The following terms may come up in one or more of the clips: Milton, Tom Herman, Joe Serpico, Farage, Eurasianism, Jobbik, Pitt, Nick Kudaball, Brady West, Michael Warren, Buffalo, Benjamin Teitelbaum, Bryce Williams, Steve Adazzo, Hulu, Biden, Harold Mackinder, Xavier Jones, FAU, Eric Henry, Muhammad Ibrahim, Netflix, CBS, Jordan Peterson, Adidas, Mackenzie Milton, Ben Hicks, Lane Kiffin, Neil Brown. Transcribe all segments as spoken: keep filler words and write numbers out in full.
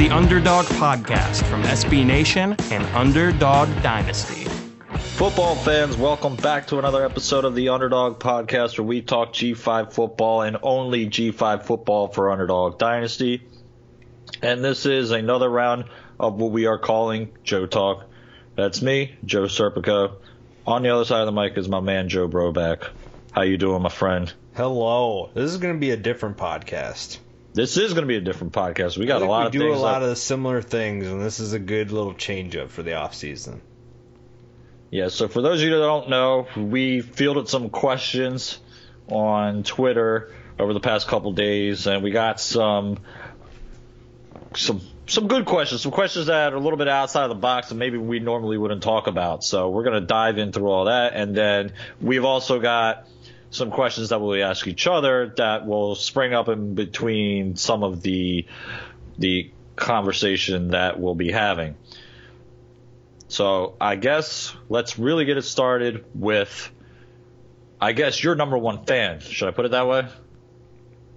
the Underdog Podcast from S B Nation and Underdog Dynasty. Football fans, welcome back to another episode of the Underdog Podcast, where we talk G five football and only G five football for Underdog Dynasty. And this is another round of what we are calling Joe Talk. That's me, Joe Serpico. On the other side of the mic is my man, Joe Broback. How you doing, my friend? Hello. This is going to be a different podcast. This is going to be a different podcast. We got a lot of things. We do a lot of similar things, and this is a good little change-up for the offseason. Yeah, so for those of you that don't know, we fielded some questions on Twitter over the past couple days, and we got some some some good questions, some questions that are a little bit outside of the box and maybe we normally wouldn't talk about. So we're going to dive in through all that, and then we've also got some questions that we'll ask each other that will spring up in between some of the the conversation that we'll be having. So I guess let's really get it started with, I guess, your number one fan. Should I put it that way?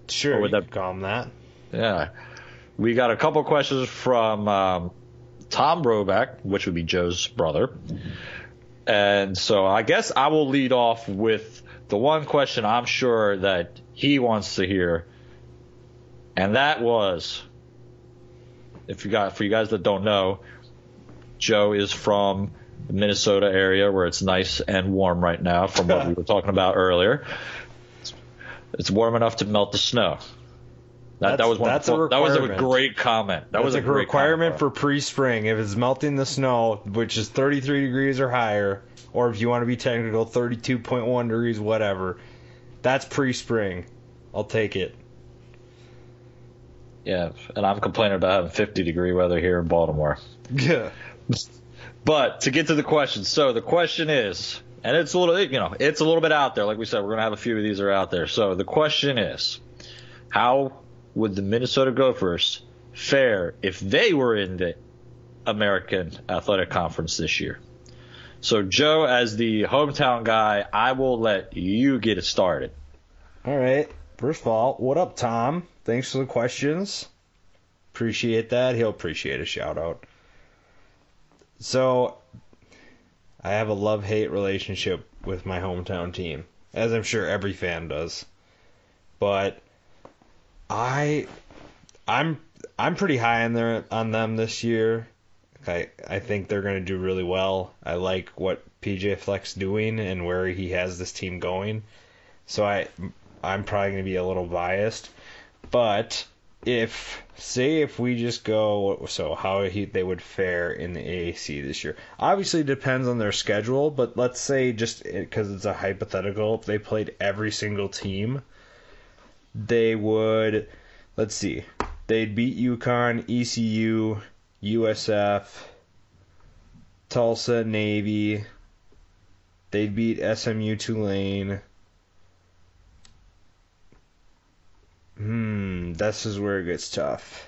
Sure, or would you that call him that? Yeah. We got a couple questions from um, Tom Broback, which would be Joe's brother. Mm-hmm. And so I guess I will lead off with the one question I'm sure that he wants to hear. And that was, if you got, for you guys that don't know, Joe is from the Minnesota area where it's nice and warm right now from what we were talking about earlier. It's, it's warm enough to melt the snow. That, that was one that's of, a that was a great comment. That that's was a, a great requirement comment, for pre-spring. If it's melting the snow, which is thirty-three degrees or higher, or if you want to be technical, thirty-two point one degrees, whatever, that's pre-spring. I'll take it. Yeah, and I'm complaining about having fifty degree weather here in Baltimore. Yeah. But to get to the question, so the question is, and it's a little, you know, it's a little bit out there. Like we said, we're going to have a few of these that are out there. So the question is, how would the Minnesota Gophers fare if they were in the American Athletic Conference this year? So, Joe, as the hometown guy, I will let you get it started. All right. First of all, what up, Tom? Thanks for the questions. Appreciate that. He'll appreciate a shout-out. So, I have a love-hate relationship with my hometown team, as I'm sure every fan does. But I, I'm I'm pretty high on their on them this year. I I think they're going to do really well. I like what P J Fleck's doing and where he has this team going. So I I'm probably going to be a little biased, but if, say, if we just go, so how he, they would fare in the A A C this year. Obviously, it depends on their schedule, but let's say, just because it's a hypothetical, if they played every single team, they would, let's see, they'd beat UConn, E C U, U S F, Tulsa, Navy, they'd beat S M U, Tulane. Hmm, this is where it gets tough.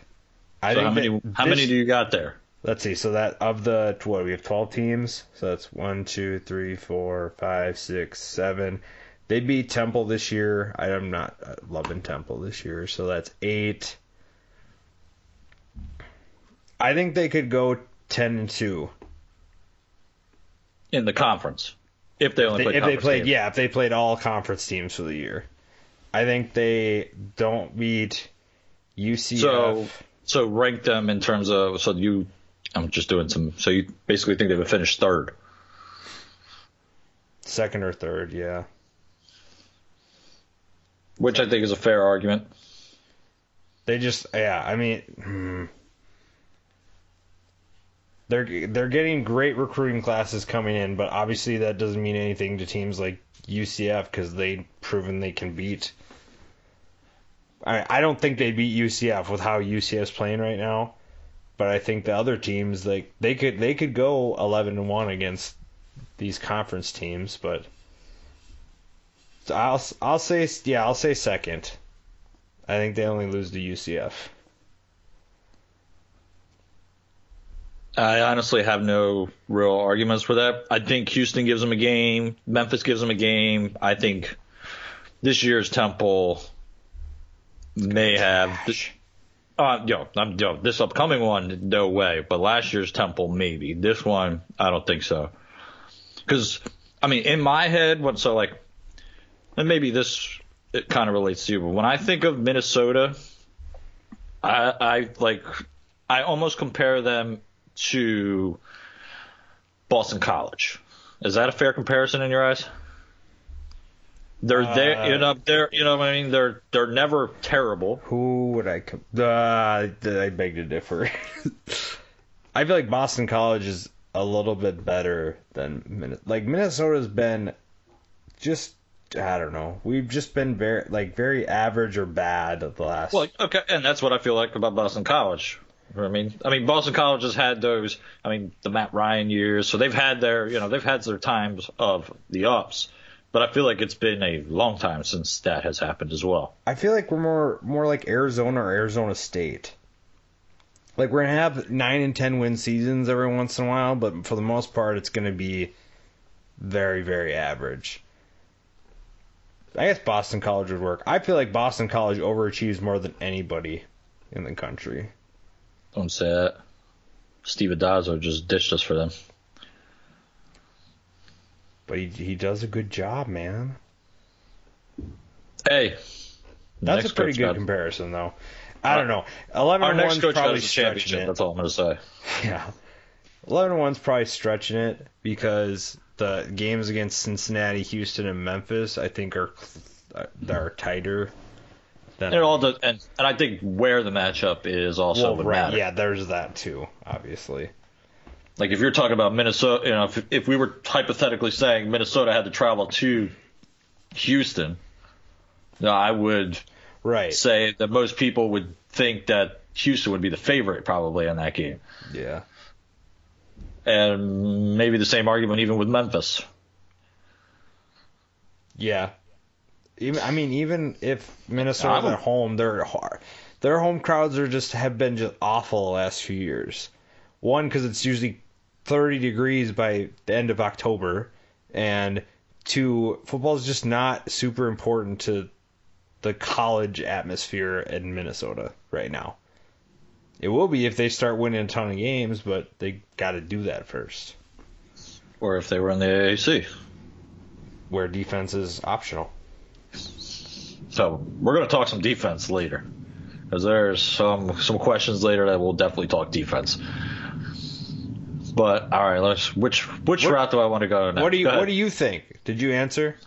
I so think how many this, how many do you got there? Let's see, so that of the, what, we have twelve teams, so that's one, two, three, four, five, six, seven. They beat Temple this year. I am not loving Temple this year, so that's eight. I think they could go ten and two. In the conference. If they only played if they, if they played games. Yeah, if they played all conference teams for the year. I think they don't beat U C F. So, so rank them in terms of, so you, I'm just doing some, so you basically think they would finish third. Second or third, yeah. Which I think is a fair argument. They just, yeah, I mean, hmm. They're, they're getting great recruiting classes coming in, but obviously that doesn't mean anything to teams like U C F because they've proven they can beat. I, I don't think they beat U C F with how U C F's playing right now, but I think the other teams, like, they could they could go eleven and one against these conference teams, but I'll I'll say yeah I'll say second. I think they only lose to U C F. I honestly have no real arguments for that. I think Houston gives them a game. Memphis gives them a game. I think this year's Temple may have Uh, yo, I'm, yo, this upcoming one, no way. But last year's Temple, maybe. This one, I don't think so. Because, I mean, in my head, what so like, and maybe this it kind of relates to you, but when I think of Minnesota, I, I like, I almost compare them to Boston College. Is that a fair comparison in your eyes? They're uh, there, you know. They're, you know what I mean. They're they're never terrible. Who would I? Com- uh, I beg to differ. I feel like Boston College is a little bit better than Min- like Minnesota's been. Just I don't know. We've just been very like very average or bad at the last. Well, okay, and that's what I feel like about Boston College. I mean, I mean, Boston College has had those. I mean, the Matt Ryan years. So they've had their, you know, they've had their times of the ups. But I feel like it's been a long time since that has happened as well. I feel like we're more more like Arizona or Arizona State. Like we're going to have nine and ten win seasons every once in a while, but for the most part, it's going to be very, very average. I guess Boston College would work. I feel like Boston College overachieves more than anybody in the country. Don't say that. Steve Adazzo just ditched us for them. But he he does a good job, man. Hey. That's a pretty good got... comparison, though. I don't know. eleven and one's probably stretching it. That's all I'm going to say. Yeah. eleven and one's probably stretching it because the games against Cincinnati, Houston, and Memphis, I think, are are tighter. Than They're all the, and, and I think where the matchup is also well, would right, matter. Yeah, there's that, too, obviously. Like, if you're talking about Minnesota, you know, if, if we were hypothetically saying Minnesota had to travel to Houston, I would right. say that most people would think that Houston would be the favorite probably in that game. Yeah. And maybe the same argument even with Memphis. Yeah. Even, I mean, even if Minnesota's at home, their, their home crowds are just have been just awful the last few years. One, because it's usually thirty degrees by the end of October. And two, football is just not super important to the college atmosphere in Minnesota right now. It will be if they start winning a ton of games, but they got to do that first. Or if they were in the A A C, where defense is optional. So we're going to talk some defense later. Because there's some some questions later that we'll definitely talk defense. But all right, let's which which what, route do I want to go next? What do you What do you think? Did you answer?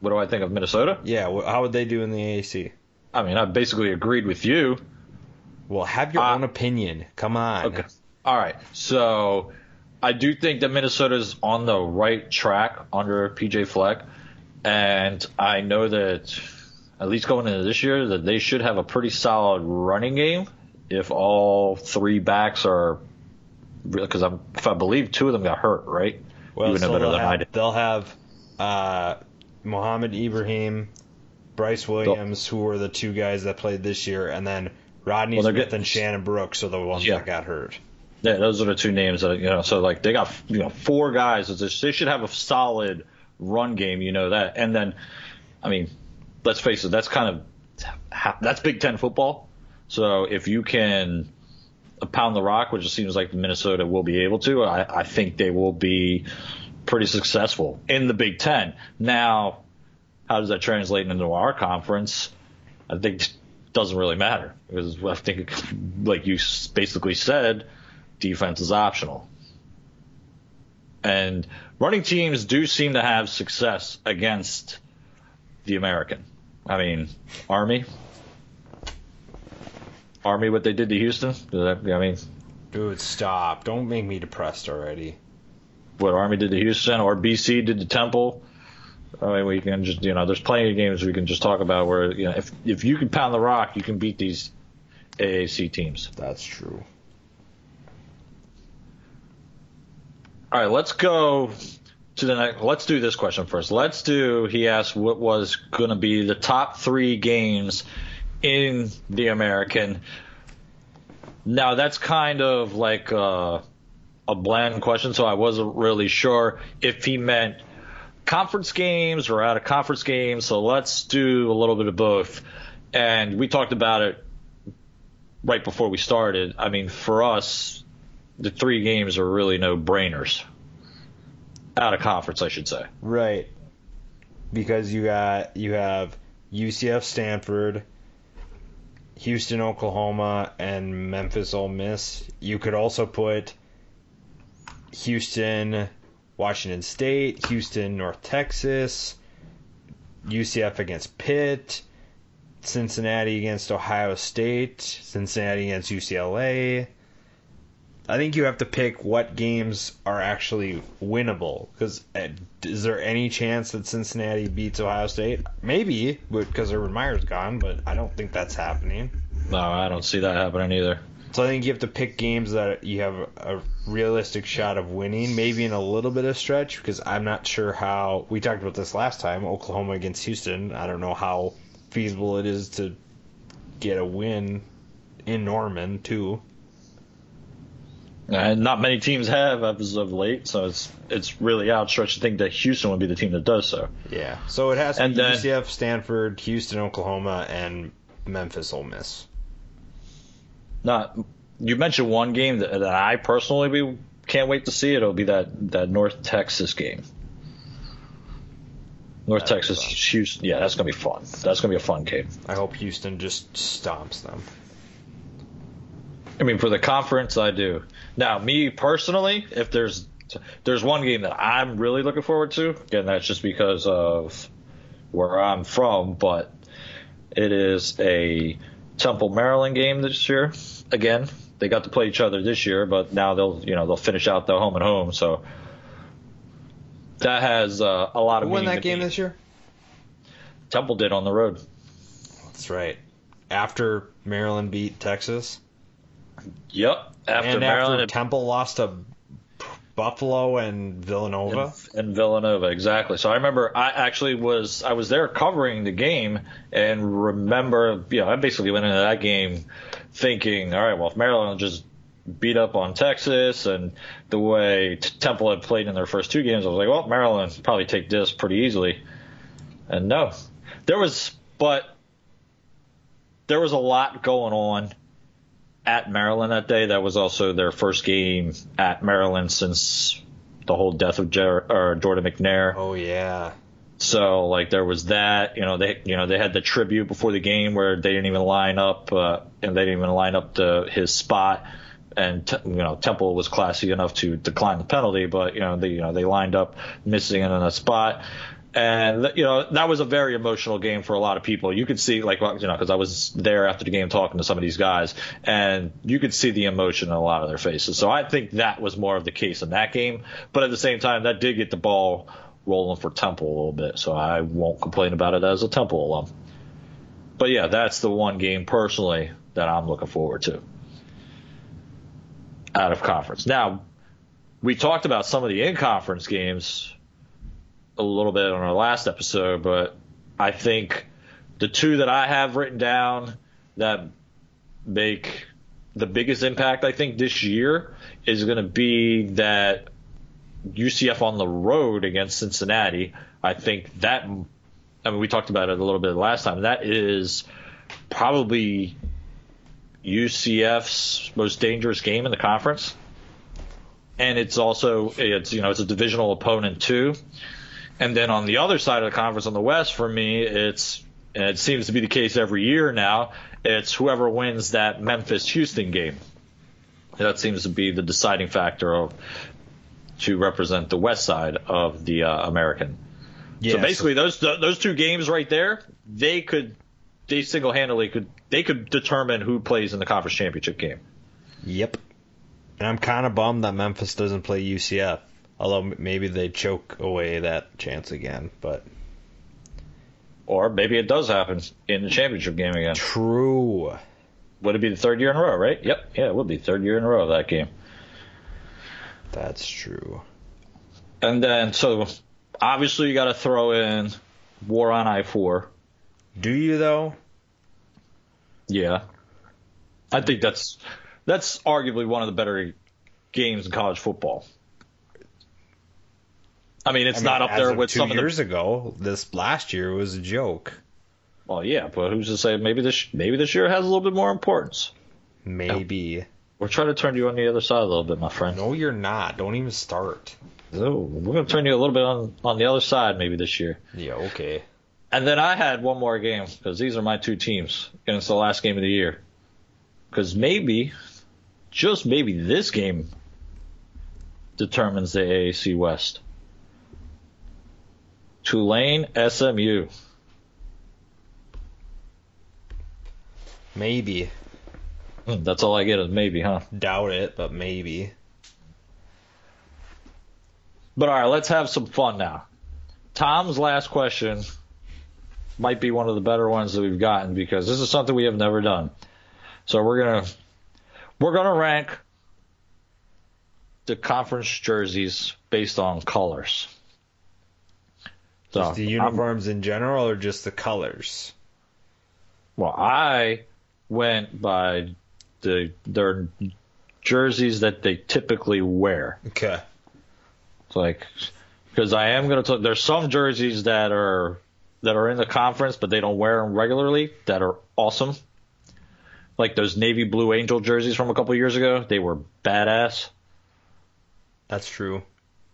What do I think of Minnesota? Yeah, wh- how would they do in the A A C? I mean, I basically agreed with you. Well, have your uh, own opinion. Come on. Okay. All right. So I do think that Minnesota's on the right track under P J Fleck, and I know that. At least going into this year, that they should have a pretty solid running game if all three backs are – because I'm, if I believe two of them got hurt, right? Well, Even so better they'll, than have, I did. they'll have uh, Muhammad Ibrahim, Bryce Williams, they'll, who were the two guys that played this year, and then Rodney well, Smith getting, and Shannon Brooks are the ones yeah. that got hurt. Yeah, those are the two names. That, you know, so, like, they got you know four guys. They should have a solid run game, you know that. And then, I mean – let's face it, that's kind of – that's Big Ten football. So if you can pound the rock, which it seems like Minnesota will be able to, I, I think they will be pretty successful in the Big Ten. Now, how does that translate into our conference? I think it doesn't really matter because I think, like you basically said, defense is optional. And running teams do seem to have success against the American. I mean, Army. Army, what they did to Houston. I mean, dude, stop! Don't make me depressed already. What Army did to Houston, or B C did to Temple. I mean, we can just you know, there's plenty of games we can just talk about where you know, if if you can pound the rock, you can beat these A A C teams. That's true. All right, let's go. To the next, let's do this question first. Let's do, he asked, what was going to be the top three games in the American. Now, that's kind of like a, a bland question, so I wasn't really sure if he meant conference games or out of conference games. So let's do a little bit of both. And we talked about it right before we started, I mean, for us, the three games are really no-brainers. Out of conference, I should say. Right. Because you got you have U C F, Stanford, Houston, Oklahoma, and Memphis, Ole Miss. You could also put Houston, Washington State, Houston, North Texas, U C F against Pitt, Cincinnati against Ohio State, Cincinnati against U C L A. I think you have to pick what games are actually winnable. Because uh, is there any chance that Cincinnati beats Ohio State? Maybe, because Urban Meyer's gone, but I don't think that's happening. No, I don't see that happening either. So I think you have to pick games that you have a realistic shot of winning, maybe in a little bit of stretch, because I'm not sure how... We talked about this last time, Oklahoma against Houston. I don't know how feasible it is to get a win in Norman, too. And not many teams have as of late, so it's it's really outstretched to think that Houston would be the team that does so. Yeah, so it has to and be then, U C F, Stanford, Houston, Oklahoma, and Memphis, Ole Miss. Not you mentioned one game that, that I personally be, can't wait to see. It'll be that, that North Texas game. North that'd Texas, Houston. Yeah, that's gonna be fun. That's gonna be a fun game. I hope Houston just stomps them. I mean, for the conference, I do. Now, me personally, if there's there's one game that I'm really looking forward to, again, that's just because of where I'm from, but it is a Temple, Maryland game this year. Again, they got to play each other this year, but now they'll you know they'll finish out the home and home. So that has uh, a lot of. Who won that game this year? Temple did on the road. That's right. After Maryland beat Texas. Yep. After and Maryland, after Temple lost to Buffalo and Villanova. And, and Villanova, exactly. So I remember I actually was I was there covering the game and remember, you know, I basically went into that game thinking, all right, well, if Maryland just beat up on Texas and the way Temple had played in their first two games, I was like, well, Maryland probably take this pretty easily. And no, there was, but there was a lot going on at Maryland that day. That was also their first game at Maryland since the whole death of Jer- or Jordan McNair. Oh yeah. So like there was that, you know, they you know they had the tribute before the game where they didn't even line up uh, and they didn't even line up the his spot, and te- you know Temple was classy enough to decline the penalty, but you know they you know they lined up missing in a spot. And, you know, that was a very emotional game for a lot of people. You could see, like, you know, because I was there after the game talking to some of these guys, and you could see the emotion in a lot of their faces. So I think that was more of the case in that game. But at the same time, that did get the ball rolling for Temple a little bit, so I won't complain about it as a Temple alum. But, yeah, that's the one game personally that I'm looking forward to out of conference. Now, we talked about some of the in-conference games a little bit on our last episode, but I think the two that I have written down that make the biggest impact, I think, this year is going to be that U C F on the road against Cincinnati. I think that, I mean, we talked about it a little bit last time. That is probably U C F's most dangerous game in the conference. And it's also, it's, you know, it's a divisional opponent too. And then on the other side of the conference on the West, for me, it's and it seems to be the case every year now, it's whoever wins that Memphis-Houston game. That seems to be the deciding factor of, to represent the West side of the uh, American. Yeah, so basically so- those those two games right there, they could they single-handedly could they could determine who plays in the conference championship game. Yep. And I'm kind of bummed that Memphis doesn't play U C F. Although maybe they choke away that chance again, but or maybe it does happen in the championship game again. True. Would it be the third year in a row, right? Yep. Yeah, it would be third year in a row of that game. That's true. And then, so obviously you got to throw in War on I four. Do you though? Yeah, I think that's that's arguably one of the better games in college football. I mean, it's I mean, not up as there of with two some years of the... ago. This last year was a joke. Well, yeah, but who's to say maybe this maybe this year has a little bit more importance? Maybe. Nope. We're trying to turn you on the other side a little bit, my friend. No, you're not. Don't even start. So we're going to turn you a little bit on, on the other side maybe this year. Yeah, okay. And then I had one more game because these are my two teams, and it's the last game of the year. Because maybe, just maybe this game determines the A A C West. Tulane, S M U. Maybe. That's all I get is maybe, huh? Doubt it, but maybe. But all right, let's have some fun now. Tom's last question might be one of the better ones that we've gotten because this is something we have never done. So we're gonna we're gonna rank the conference jerseys based on colors. So just the uniforms I'm, in general, or just the colors? Well, I went by the their jerseys that they typically wear. Okay. It's like because I am gonna talk. There's some jerseys that are that are in the conference, but they don't wear them regularly. That are awesome. Like those navy blue Angel jerseys from a couple years ago, they were badass. That's true.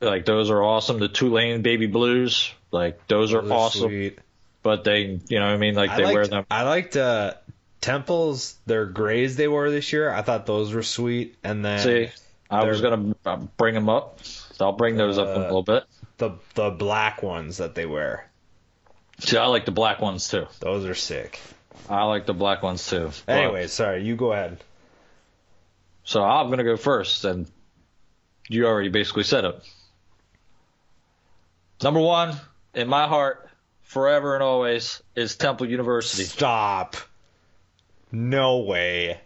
Like those are awesome. The Tulane baby blues, like those are awesome. Sweet. But they, you know what I mean? Like I they liked, wear them. I liked uh, Temple's, their grays they wore this year. I thought those were sweet. And then see, I was gonna bring them up. So I'll bring those uh, up in a little bit. The the black ones that they wear. See, I like the black ones too. Those are sick. I like the black ones, too. Anyway, but, sorry. You go ahead. So I'm going to go first, and you already basically said it. Number one, in my heart, forever and always, is Temple University. Stop. No way.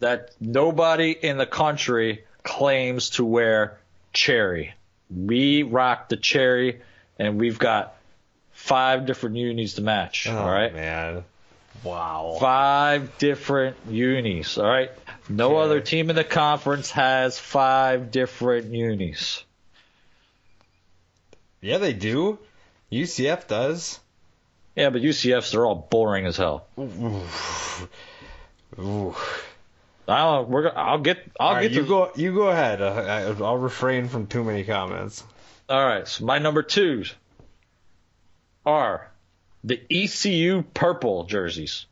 That nobody in the country claims to wear cherry. We rock the cherry, and we've got five different unis to match. Oh, all right, man. Wow. Five different unis, all right? No okay. other team in the conference has five different unis. Yeah, they do. U C F does. Yeah, but U C Fs, they're all boring as hell. Ooh. Ooh. I'll, we're, I'll get I'll all right, get to you go, you go ahead. I, I'll refrain from too many comments. All right, so my number twos are the E C U purple jerseys.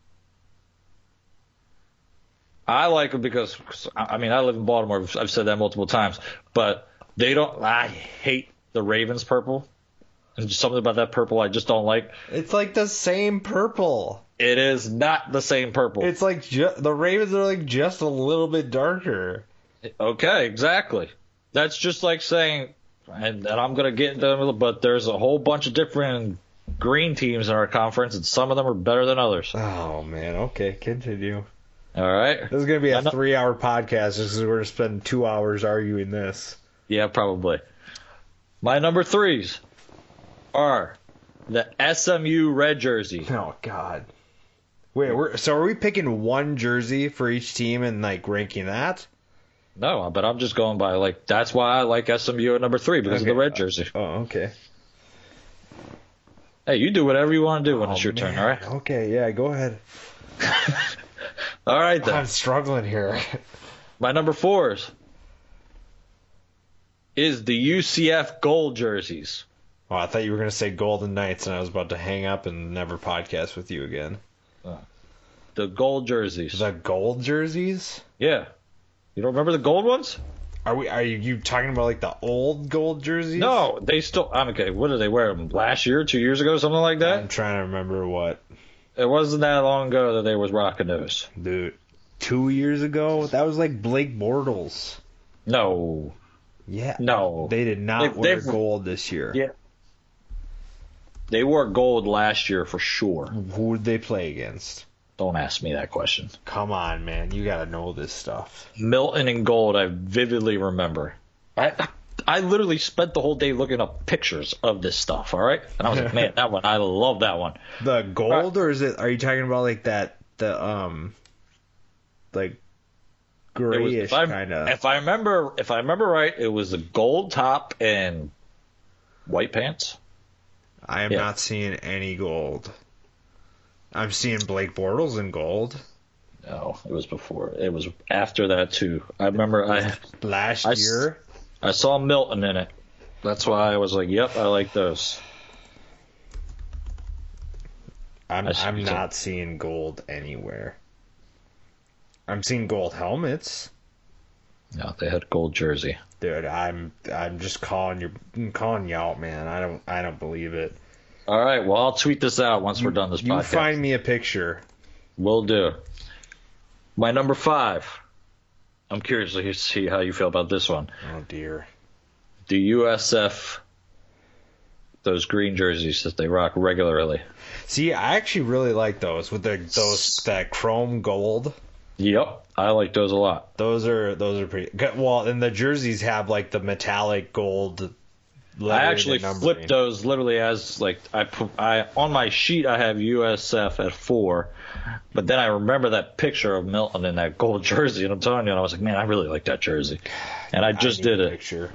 I like them because, I mean, I live in Baltimore. I've said that multiple times. But they don't, I hate the Ravens purple. There's something about that purple I just don't like. It's like the same purple. It is not the same purple. It's like, ju- the Ravens are like just a little bit darker. Okay, exactly. That's just like saying, and, and I'm going to get into them, but there's a whole bunch of different green teams in our conference, and some of them are better than others. Oh, man. Okay, continue. All right. This is going to be a three-hour podcast. This is we're going to spend two hours arguing this. Yeah, probably. My number threes are the S M U red jersey. Oh, God. Wait, we're so are we picking one jersey for each team and, like, ranking that? No, but I'm just going by, like, that's why I like S M U at number three, because okay. of the red jersey. Oh, okay. Hey, you do whatever you want to do when oh, it's your man. turn, all right? Okay, yeah, go ahead. All right, then. I'm struggling here. My number fours is the U C F gold jerseys. Oh, I thought you were going to say Golden Knights, and I was about to hang up and never podcast with you again. Uh, the gold jerseys. The gold jerseys? Yeah. You don't remember the gold ones? Are we? Are you, you talking about like the old gold jerseys? No, they still. I'm okay. What did they wear them last year, two years ago, something like that? I'm trying to remember what. It wasn't that long ago that they was rocking those. Dude, two years ago, that was like Blake Bortles. No. Yeah. No. They did not they, wear they, gold this year. Yeah. They wore gold last year for sure. Who did they play against? Don't ask me that question. Come on, man. You got to know this stuff. Milton and gold, I vividly remember. I I literally spent the whole day looking up pictures of this stuff, all right? And I was like, man, that one, I love that one. The gold, or is it, are you talking about like that, the, um, like, grayish kind of? If I remember, if I remember right, it was a gold top and white pants. I am yeah. not seeing any gold. I'm seeing Blake Bortles in gold. No, No, it was before. It was after that too. I remember I last I, year I saw Milton in it. That's why I was like, "Yep, I like those." I'm I'm not seeing gold anywhere. I'm seeing gold helmets. No, they had gold jersey. Dude, I'm I'm just calling you I'm calling you out, man. I don't I don't believe it. All right, well, I'll tweet this out once you, we're done this you podcast. You find me a picture. Will do. My number five. I'm curious to see how you feel about this one. Oh dear. The U S F, those green jerseys that they rock regularly. See, I actually really like those with the those that chrome gold. Yep, I like those a lot. Those are those are pretty good. Well, and the jerseys have like the metallic gold. I actually flipped those literally as like I I on my sheet I have U S F at four, but then I remember that picture of Milton in that gold jersey, and I'm telling you, and I was like, man, I really like that jersey, and I just I did it. Picture.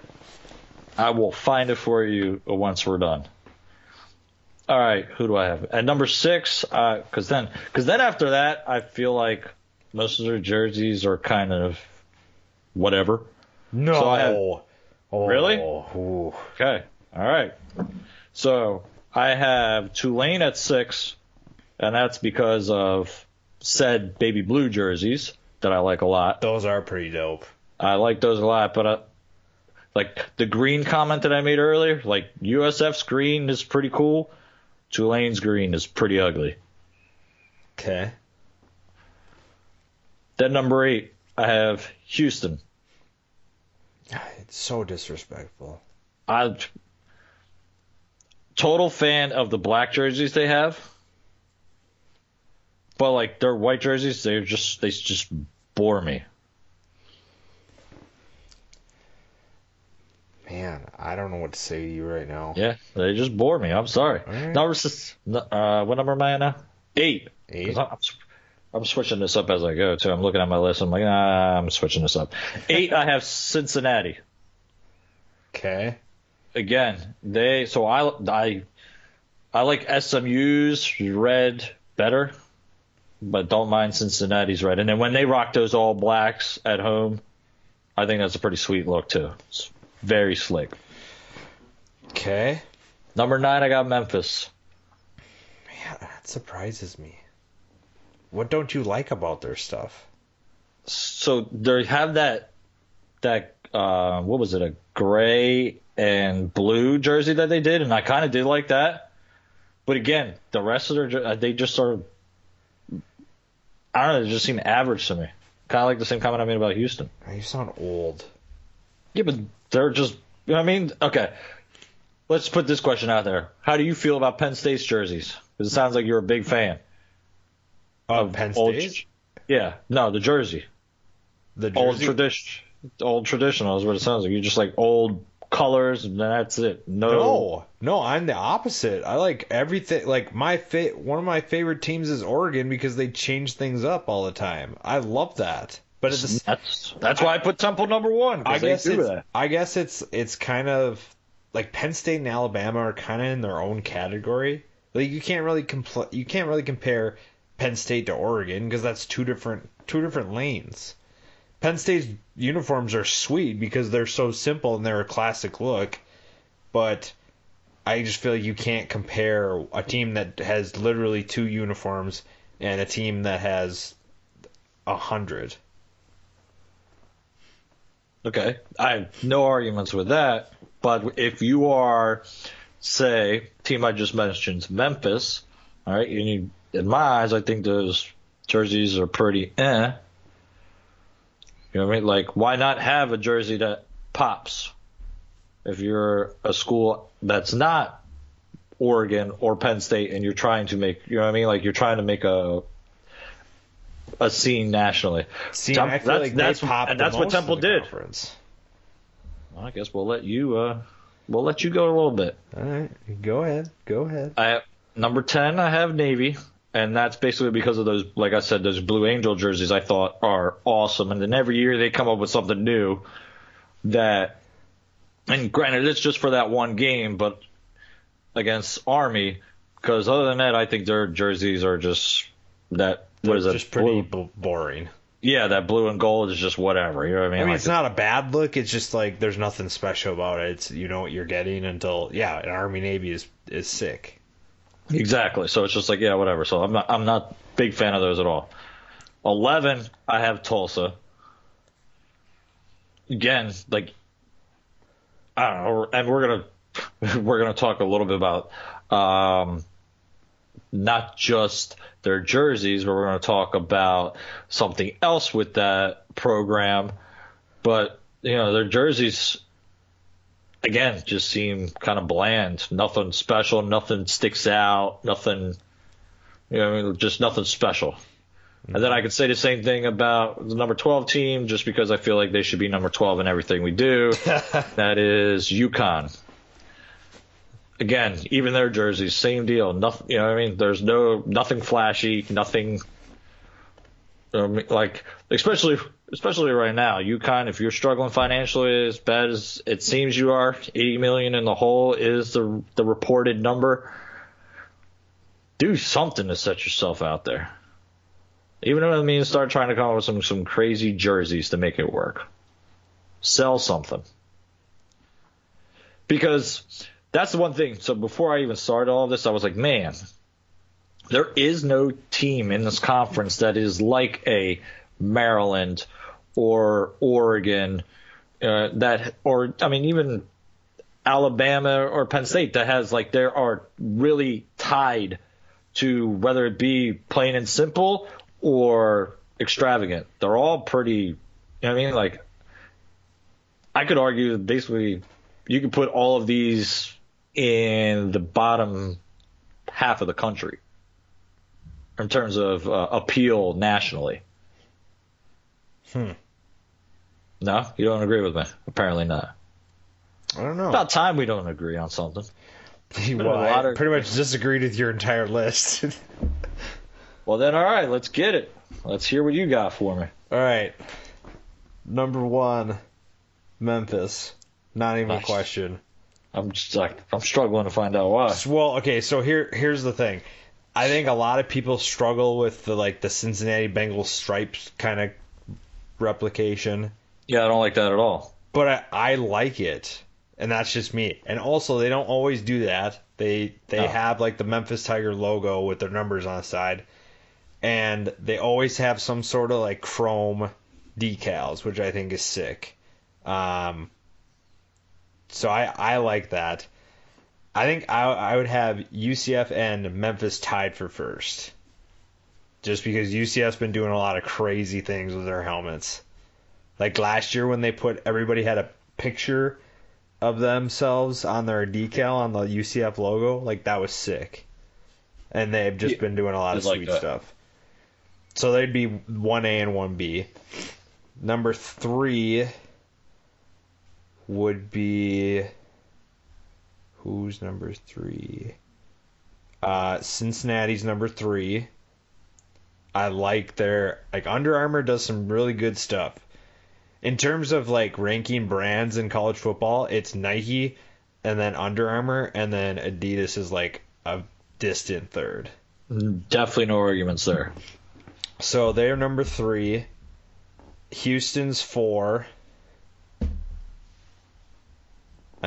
I will find it for you once we're done. All right, who do I have at number six? Because uh, then, because then after that, I feel like most of their jerseys are kind of whatever. No, so I have, oh, really? Ooh. Okay, all right. So I have Tulane at six, and that's because of said baby blue jerseys that I like a lot. Those are pretty dope. I like those a lot, but. I, Like, the green comment that I made earlier, like, U S F's green is pretty cool. Tulane's green is pretty ugly. Okay. Then number eight, I have Houston. It's so disrespectful. I'm total fan of the black jerseys they have. But, like, their white jerseys, they just they just bore me. Man, I don't know what to say to you right now. Yeah, they just bore me. I'm sorry. Right. Number six, uh, what number am I at now? Eight. Eight. I'm, I'm switching this up as I go, too. I'm looking at my list. I'm like, nah, I'm switching this up. Eight, I have Cincinnati. Okay. Again, they. So I, I, I like S M U's red better, but don't mind Cincinnati's red. And then when they rock those all blacks at home, I think that's a pretty sweet look, too. It's very slick. Okay. Number nine, I got Memphis. Man, that surprises me. What don't you like about their stuff? So they have that, that uh, what was it, a gray and blue jersey that they did, and I kind of did like that. But again, the rest of their, they just sort of, I don't know, they just seem average to me. Kind of like the same comment I made about Houston. You sound old. Yeah, but they're just, you know what I mean? Okay, let's put this question out there. How do you feel about Penn State's jerseys? Because it sounds like you're a big fan. Of, of Penn State? Yeah, no, the jersey. The jersey? Old, tradi- old traditional is what it sounds like. You're just like old colors, and that's it. No. no, no, I'm the opposite. I like everything. Like my fa- One of my favorite teams is Oregon because they change things up all the time. I love that. But at the, that's that's I, why I put Temple number one. I guess they do it's, that. I guess it's it's kind of like Penn State and Alabama are kind of in their own category. Like you can't really compl- you can't really compare Penn State to Oregon because that's two different two different lanes. Penn State's uniforms are sweet because they're so simple and they're a classic look, but I just feel like you can't compare a team that has literally two uniforms and a team that has a hundred. Okay, I have no arguments with that, but if you are, say, team I just mentioned, Memphis, all right, and you, in my eyes, I think those jerseys are pretty eh. You know what I mean? Like, why not have a jersey that pops if you're a school that's not Oregon or Penn State and you're trying to make, you know what I mean? Like, you're trying to make a a scene nationally. See, Temp- I feel that's, like that's, that's and that's what Temple did. Conference. Well, I guess we'll let you uh, we'll let you go a little bit. All right, go ahead, go ahead. I number ten, I have Navy, and that's basically because of those. Like I said, those Blue Angel jerseys I thought are awesome, and then every year they come up with something new. That, and granted, it's just for that one game, but against Army, because other than that, I think their jerseys are just that. what is it? Just pretty blue, boring. Yeah, that blue and gold is just whatever. You know what I mean? I mean, like, it's not a bad look. It's just like there's nothing special about it. It's, you know what you're getting until, yeah, an Army Navy is, is sick. Exactly. So it's just like, yeah, whatever. So I'm not, I'm not big fan of those at all. eleven, I have Tulsa. Again, like, I don't know, and we're gonna we're gonna talk a little bit about um, not just their jerseys, but we're gonna talk about something else with that program. But you know, their jerseys again just seem kind of bland. Nothing special. Nothing sticks out. Nothing. You know, I mean, just nothing special. And then I could say the same thing about the number twelve team, just because I feel like they should be number twelve in everything we do. That is UConn. Again, even their jerseys, same deal. Nothing, you know what I mean? There's no nothing flashy, nothing um, like, especially especially right now. UConn, if you're struggling financially as bad as it seems you are, eighty million dollars in the hole is the the reported number. Do something to set yourself out there. Even if it means start trying to come up with some, some crazy jerseys to make it work. Sell something. Because that's the one thing. So before I even started all of this, I was like, man, there is no team in this conference that is like a Maryland or Oregon uh, that, or I mean, even Alabama or Penn State that has like, there are really tied to whether it be plain and simple or extravagant. They're all pretty, you know what I mean? Like, I could argue that basically you could put all of these in the bottom half of the country in terms of uh, appeal nationally. Hmm. No? You don't agree with me? Apparently not. I don't know. It's about time we don't agree on something. Well, I of- pretty much disagreed with your entire list. Well, then, all right, let's get it. Let's hear what you got for me. All right. Number one, Memphis. Not even a question. I'm just like, I'm struggling to find out why. Well, okay, so here, here's the thing. I think a lot of people struggle with the, like, the Cincinnati Bengals stripes kind of replication. Yeah, I don't like that at all. But I, I like it, and that's just me. And also, they don't always do that. They they no. have, like, the Memphis Tiger logo with their numbers on the side. And they always have some sort of like chrome decals, which I think is sick. Um, so I, I like that. I think I I would have U C F and Memphis tied for first, just because U C F's been doing a lot of crazy things with their helmets. Like last year when they put, everybody had a picture of themselves on their decal on the U C F logo. Like that was sick. And they've just yeah, been doing a lot of sweet like stuff. So they'd be one A and one B. Number three would be... Who's number three? Uh, Cincinnati's number three. I like their... Like, Under Armour does some really good stuff. In terms of, like, ranking brands in college football, it's Nike, and then Under Armour, and then Adidas is, like, a distant third. Definitely no arguments there. So they're number three. Houston's four. I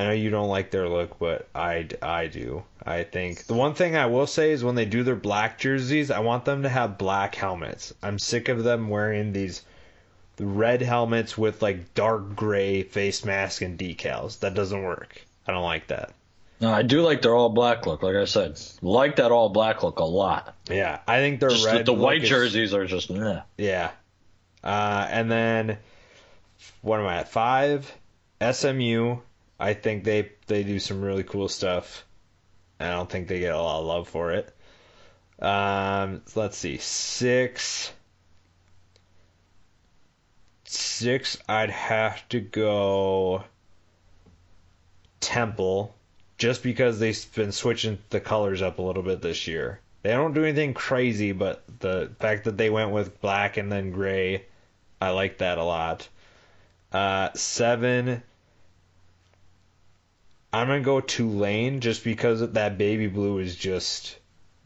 know you don't like their look, but I, I do. I think the one thing I will say is when they do their black jerseys, I want them to have black helmets. I'm sick of them wearing these red helmets with like dark gray face mask and decals. That doesn't work. I don't like that. No, I do like their all-black look, like I said. Like that all-black look a lot. Yeah, I think their just red the, the white is, jerseys are just, meh. Yeah. Uh, and then, what am I at, five? S M U, I think they, they do some really cool stuff. I don't think they get a lot of love for it. Um, let's see, six. Six, I'd have to go Temple. Just because they've been switching the colors up a little bit this year. They don't do anything crazy, but the fact that they went with black and then gray, I like that a lot. Uh, seven, I'm going to go Tulane just because that baby blue is just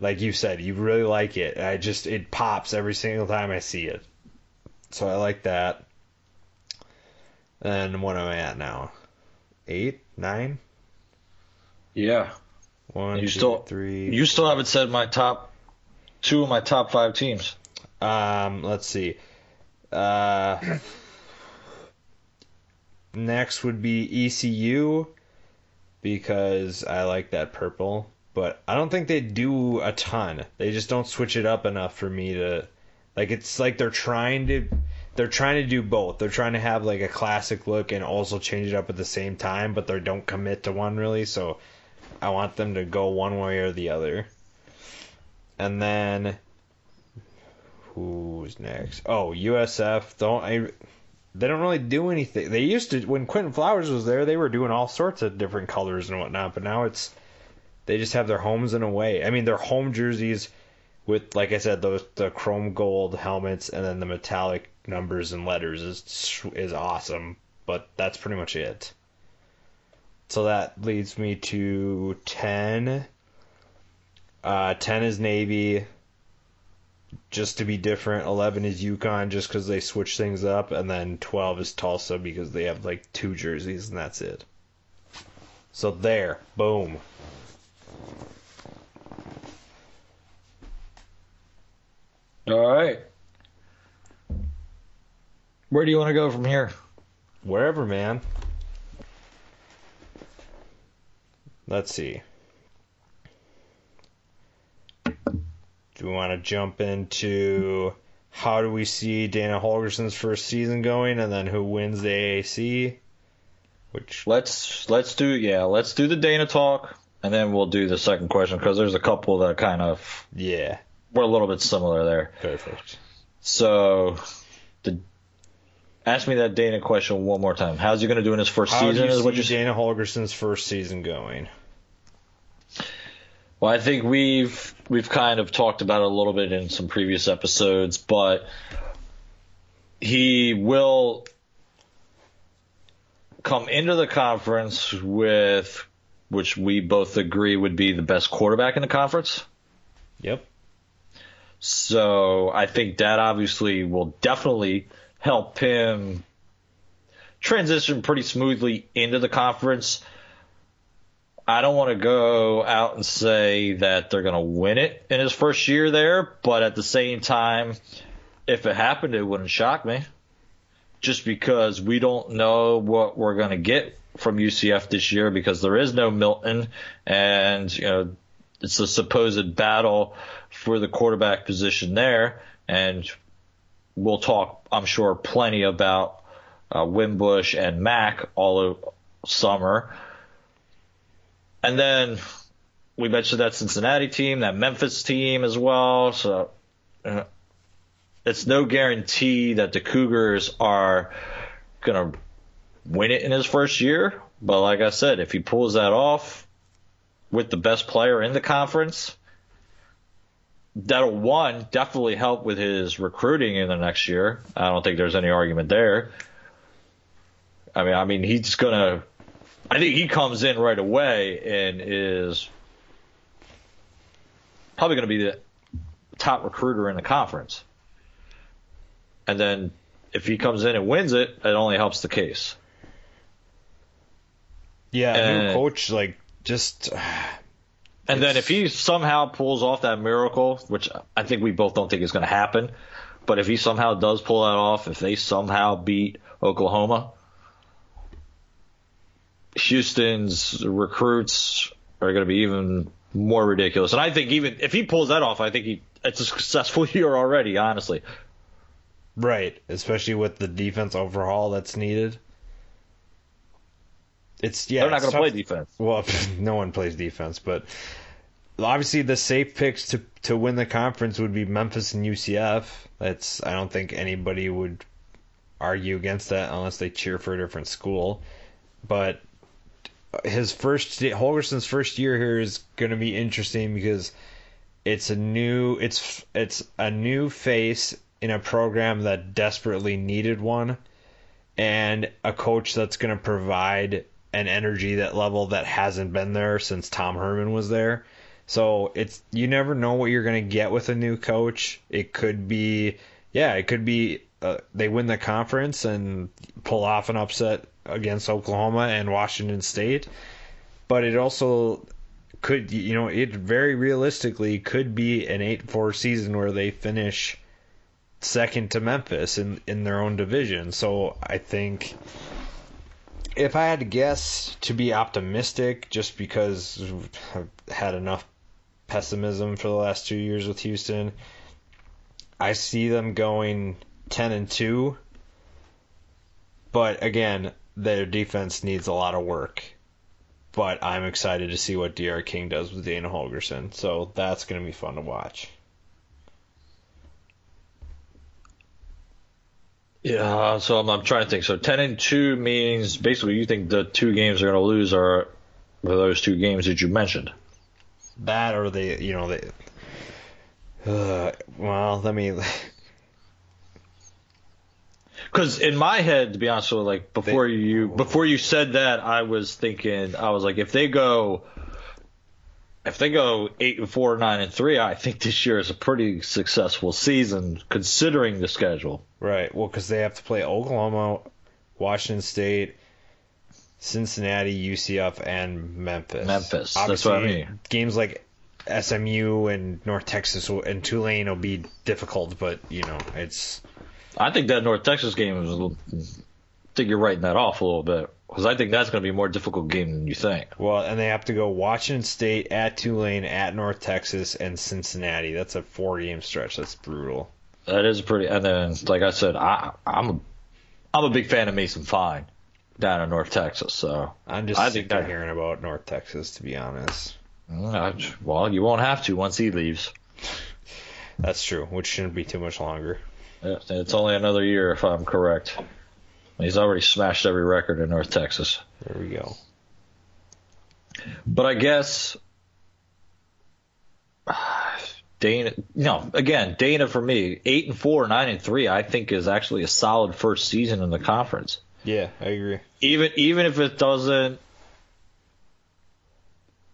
like you said, you really like it. I just, it pops every single time I see it. So I like that. And what am I at now? Eight? Nine? Yeah. One, you two, still, three. You four. Still haven't said my top, two of my top five teams. Um, let's see. Uh, next would be E C U, because I like that purple. But I don't think they do a ton. They just don't switch it up enough for me to... Like, it's like they're trying to... They're trying to do both. They're trying to have, like, a classic look and also change it up at the same time, but they don't commit to one, really. So I want them to go one way or the other. And then... Who's next? Oh, U S F. Don't... I, they don't really do anything. They used to... When Quentin Flowers was there, they were doing all sorts of different colors and whatnot, but now it's... They just have their homes in a way. I mean, their home jerseys with, like I said, those the chrome gold helmets and then the metallic numbers and letters is is awesome. But that's pretty much it. So that leads me to ten. Uh, ten is Navy, just to be different. eleven is UConn, just because they switch things up. And then twelve is Tulsa, because they have, like, two jerseys, and that's it. So there. Boom. All right. Where do you want to go from here? Wherever, man. Let's see. Do we want to jump into how do we see Dana Holgerson's first season going, and then who wins the A A C? Which let's let's do yeah let's do the Dana talk, and then we'll do the second question, because there's a couple that kind of yeah. We're a little bit similar there. Perfect. So, the, ask me that Dana question one more time. How's he going to do in his first How season? How do you see Dana Holgerson's first season going? Well, I think we've we've kind of talked about it a little bit in some previous episodes, but he will come into the conference with, which we both agree would be the best quarterback in the conference. Yep. So I think that obviously will definitely help him transition pretty smoothly into the conference. I don't want to go out and say that they're going to win it in his first year there, but at the same time, if it happened, it wouldn't shock me, just because we don't know what we're going to get from U C F this year, because there is no Milton, and, you know, it's a supposed battle for the quarterback position there, and we'll talk, I'm sure, plenty about uh, Wimbush and Mac all of summer. And then we mentioned that Cincinnati team, that Memphis team as well. So uh, it's no guarantee that the Cougars are going to win it in his first year. But like I said, if he pulls that off with the best player in the conference, that'll, one, definitely help with his recruiting in the next year. I don't think there's any argument there. I mean, I mean, he's going to – I think he comes in right away and is probably going to be the top recruiter in the conference. And then if he comes in and wins it, it only helps the case. Yeah, and, new coach, like, just – And it's, then if he somehow pulls off that miracle, which I think we both don't think is going to happen, but if he somehow does pull that off, if they somehow beat Oklahoma, Houston's recruits are going to be even more ridiculous. And I think even if he pulls that off, I think he it's a successful year already, honestly. Right, especially with the defense overhaul that's needed. It's, yeah, they're not going to play defense. Well, no one plays defense, but obviously the safe picks to to win the conference would be Memphis and U C F. That's I don't think anybody would argue against that unless they cheer for a different school. But his first Holgerson's first year here is going to be interesting, because it's a new it's it's a new face in a program that desperately needed one, and a coach that's going to provide an energy, that level that hasn't been there since Tom Herman was there. So it's, you never know what you're going to get with a new coach. It could be, yeah, it could be uh, they win the conference and pull off an upset against Oklahoma and Washington State. But it also could, you know, it very realistically could be an eight four season where they finish second to Memphis in, in their own division. So I think if I had to guess, to be optimistic, just because I've had enough pessimism for the last two years with Houston, I see them going ten and two. But again, their defense needs a lot of work. But I'm excited to see what D R King does with Dana Holgerson. So that's going to be fun to watch. Yeah, so I'm, I'm trying to think. So ten and two means basically you think the two games they're going to lose are those two games that you mentioned. That or they, you know, they. Uh, well, let me. Because in my head, to be honest with you, like before they, you before you said that, I was thinking, I was like, if they go, if they go eight and four, nine and three, I think this year is a pretty successful season considering the schedule. Right. Well, because they have to play Oklahoma, Washington State, Cincinnati, U C F, and Memphis. Memphis. Obviously, that's what I mean. Games like S M U and North Texas and Tulane will be difficult, but you know it's. I think that North Texas game is. A little, I think you're writing that off a little bit. Because I think that's going to be a more difficult game than you think. Well, and they have to go Washington State, at Tulane, at North Texas, and Cincinnati. That's a four-game stretch. That's brutal. That is pretty. And then, like I said, I, I'm a, I'm a big fan of Mason Fine down in North Texas. So I'm just I sick of hearing about North Texas, to be honest. I, well, you won't have to once he leaves. That's true, which shouldn't be too much longer. It's only another year, if I'm correct. He's already smashed every record in North Texas. There we go. But I guess Dana. No, again, Dana for me, eight and four, nine and three. I think is actually a solid first season in the conference. Yeah, I agree. Even even if it doesn't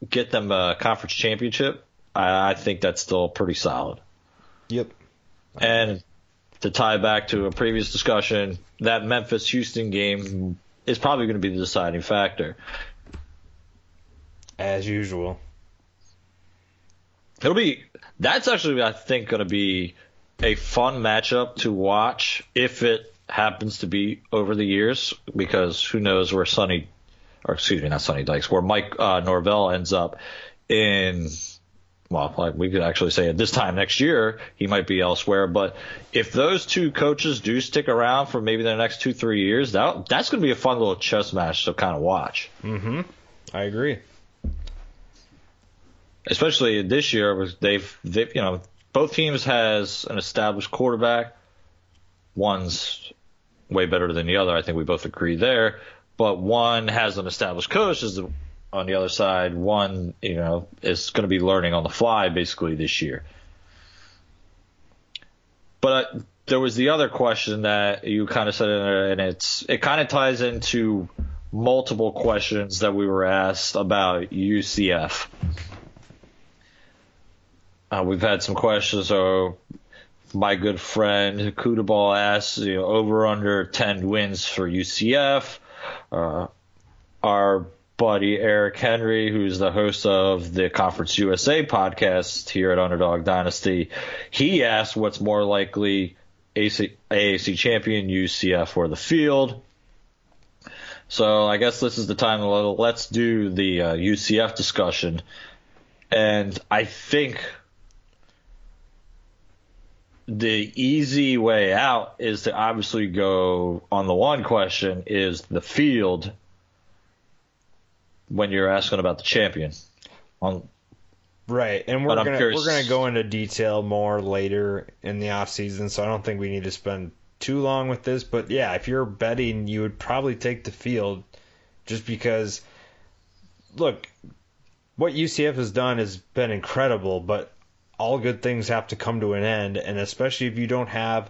get them a conference championship, I, I think that's still pretty solid. Yep. And. To tie back to a previous discussion, that Memphis-Houston game is probably going to be the deciding factor. As usual. It'll be – that's actually, I think, going to be a fun matchup to watch if it happens to be over the years, because who knows where Sonny – or excuse me, not Sonny Dykes, where Mike uh, Norvell ends up in – well, like we could actually say at this time next year, he might be elsewhere. But if those two coaches do stick around for maybe the next two, three years, that that's going to be a fun little chess match to kind of watch. Mm-hmm. I agree. Especially this year, they've, they've you know, both teams has an established quarterback. One's way better than the other. I think we both agree there. But one has an established coach as the on the other side, one, you know, is going to be learning on the fly basically this year. But uh, there was the other question that you kind of said in there, and it's it kind of ties into multiple questions that we were asked about U C F. Uh, we've had some questions. So my good friend Kudaball asked, you know, over under ten wins for U C F. Uh, our buddy Eric Henry, who's the host of the Conference U S A podcast here at Underdog Dynasty, he asked what's more likely, A A C champion, U C F, or the field. So I guess this is the time to let's do the uh, U C F discussion. And I think the easy way out is to obviously go on the one question is the field when you're asking about the champion. Um, right, and we're going we're going to go into detail more later in the offseason, so I don't think we need to spend too long with this. But, yeah, if you're betting, you would probably take the field just because, look, what U C F has done has been incredible, but all good things have to come to an end, and especially if you don't have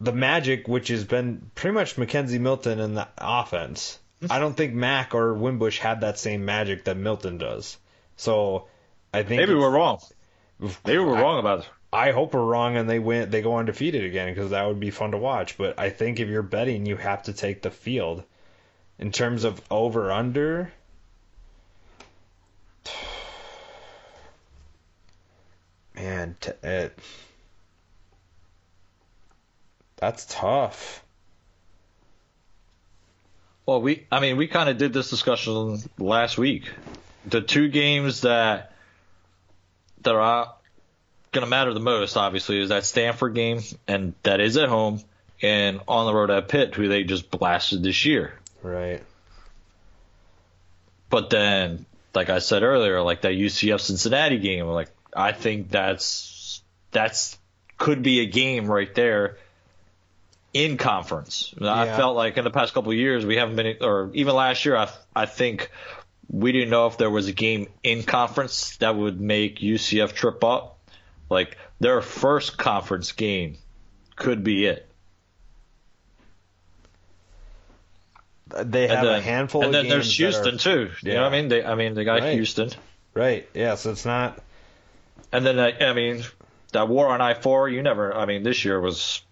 the magic, which has been pretty much Mackenzie Milton in the offense. I don't think Mac or Wimbush had that same magic that Milton does. So I think maybe we're wrong. Maybe we're I, wrong about it. I hope we're wrong and they win. They go undefeated again because that would be fun to watch. But I think if you're betting, you have to take the field. In terms of over under, man, t- it, that's tough. Well, we, I mean, we kind of did this discussion last week. The two games that that are going to matter the most, obviously, is that Stanford game, and that is at home, and on the road at Pitt, who they just blasted this year. Right. But then, like I said earlier, like that U C F Cincinnati game, like I think that's that's could be a game right there. In conference, yeah. I felt like in the past couple of years we haven't been, or even last year, I I think we didn't know if there was a game in conference that would make U C F trip up. Like their first conference game could be it. They have then, a handful, and of then games there's Houston are, too. You yeah. know what I mean? They, I mean, they got right. Houston, right? Yeah, so it's not. And then I, I mean, that war on I four. You never. I mean, this year was.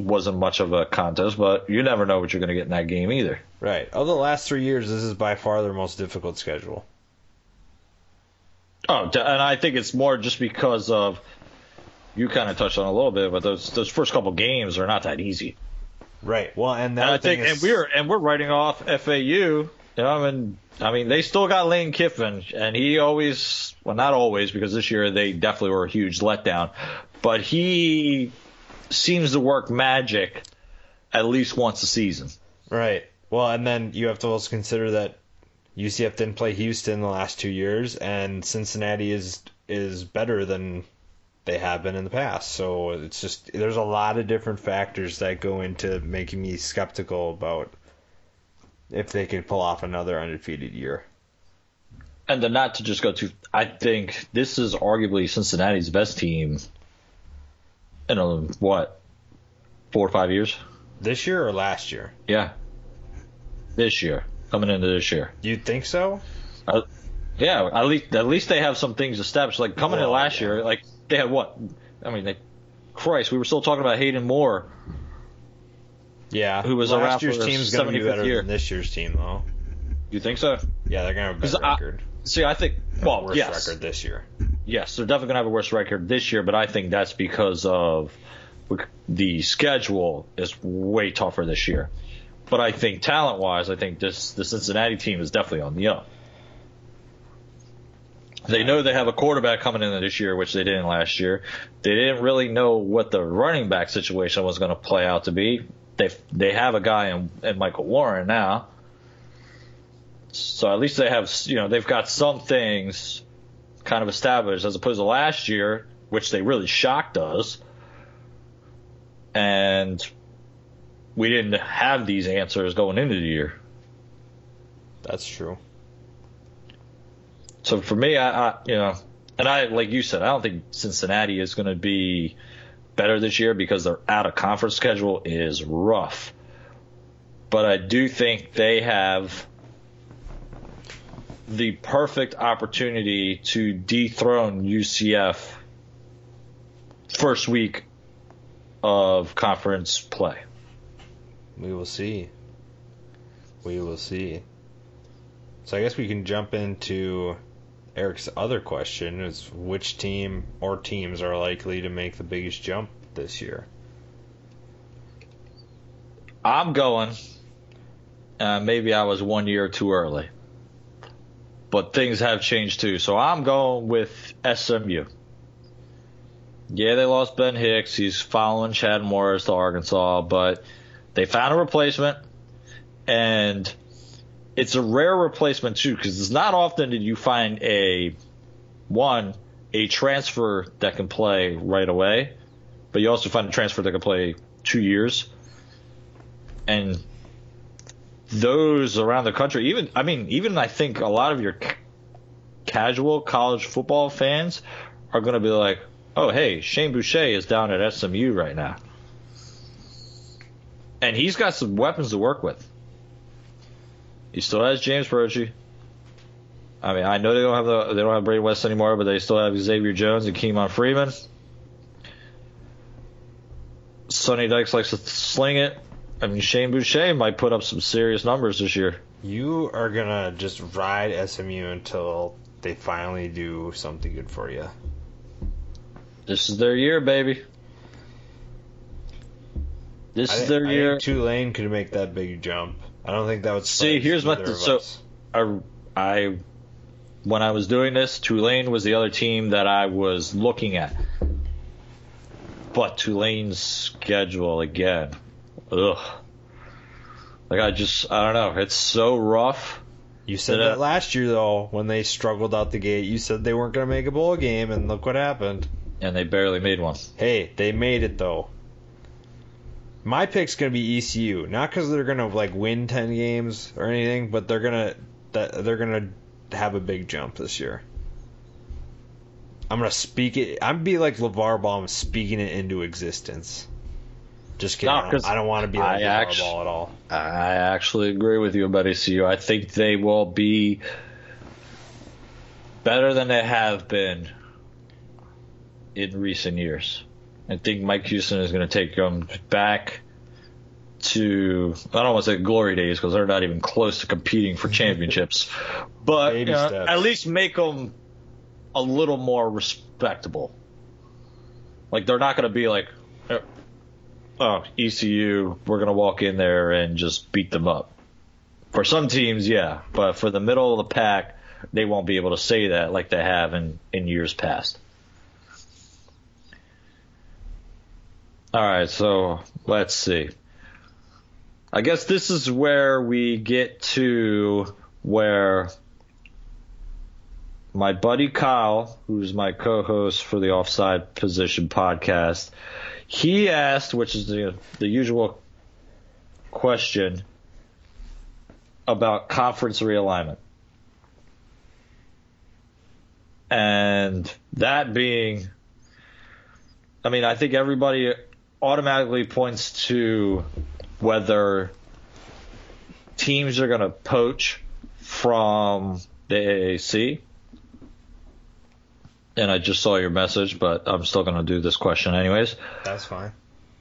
Wasn't much of a contest, but you never know what you're going to get in that game either. Right. Over the last three years, this is by far their most difficult schedule. Oh, and I think it's more just because of, you kind of touched on a little bit, but those those first couple games are not that easy. Right. Well, and that and I think, is... and we're and we're writing off F A U. You know, I mean, I mean, they still got Lane Kiffin, and he always, well, not always, because this year they definitely were a huge letdown, but he. Seems to work magic at least once a season. Right. Well, and then you have to also consider that U C F didn't play Houston the last two years, and Cincinnati is is better than they have been in the past. So it's just there's a lot of different factors that go into making me skeptical about if they could pull off another undefeated year. And then not to just go too – I think this is arguably Cincinnati's best team – in a, what, four or five years? This year or last year? Yeah. This year. Coming into this year. You think so? Uh, yeah, at least at least they have some things established. Like, coming oh, in last yeah. year, like, they had what? I mean, they, Christ, we were still talking about Hayden Moore. Yeah. Who was last year's team's going to be better year. than this year's team, though. You think so? Yeah, they're going to have a better record. I, see, I think, well, worse yes. record this year. Yes, they're definitely going to have a worse record this year, but I think that's because of the schedule is way tougher this year. But I think talent-wise, I think this the Cincinnati team is definitely on the up. They know they have a quarterback coming in this year, which they didn't last year. They didn't really know what the running back situation was going to play out to be. They they have a guy in, in Michael Warren now. So at least they have, you know, they've got some things kind of established as opposed to last year, which they really shocked us, and we didn't have these answers going into the year. That's true. So for me, I, I you know, and I like you said, I don't think Cincinnati is going to be better this year because their out of conference schedule is rough. But I do think they have the perfect opportunity to dethrone U C F first week of conference play. We will see. We will see. So I guess we can jump into Eric's other question, is which team or teams are likely to make the biggest jump this year? I'm going. Uh, maybe I was one year too early. But things have changed, too. So I'm going with S M U. Yeah, they lost Ben Hicks. He's following Chad Morris to Arkansas. But they found a replacement. And it's a rare replacement, too, because it's not often that you find a, one, a transfer that can play right away. But you also find a transfer that can play two years. And those around the country, even I mean, even I think a lot of your c- casual college football fans are going to be like, "Oh, hey, Shane Boucher is down at S M U right now, and he's got some weapons to work with. He still has James Brochy. I mean, I know they don't have the they don't have Brady West anymore, but they still have Xavier Jones and Keemon Freeman. Sonny Dykes likes to sling it. I mean, Shane Boucher might put up some serious numbers this year. You are going to just ride S M U until they finally do something good for you. This is their year, baby. This I is their I year. Think Tulane could make that big jump. I don't think that would see. Here's my th- so I, I when I was doing this, Tulane was the other team that I was looking at. But Tulane's schedule again, ugh. Like I just I don't know. It's so rough. You said that, that last year though, when they struggled out the gate. You said they weren't going to make a bowl game, and look what happened. And they barely made one. Hey, they made it though. My pick's gonna be E C U, not because they're gonna like win ten games or anything, but they're gonna they're gonna have a big jump this year. I'm gonna speak it. I'm gonna be like LeVar Ball, I'm speaking it into existence. Just kidding. No, I don't want to be like I LeVar actu- Ball at all. I actually agree with you about E C U. I think they will be better than they have been in recent years. I think Mike Houston is going to take them back to, I don't want to say glory days because they're not even close to competing for championships, but you know, at least make them a little more respectable. Like they're not going to be like, oh, E C U, we're going to walk in there and just beat them up. For some teams, yeah, but for the middle of the pack, they won't be able to say that like they have in, in years past. All right, so let's see. I guess this is where we get to where my buddy Kyle, who's my co-host for the Offside Position podcast, he asked, which is the, the usual question, about conference realignment. And that being, I mean, I think everybody automatically points to whether teams are going to poach from the A A C. And I just saw your message, but I'm still going to do this question anyways. That's fine.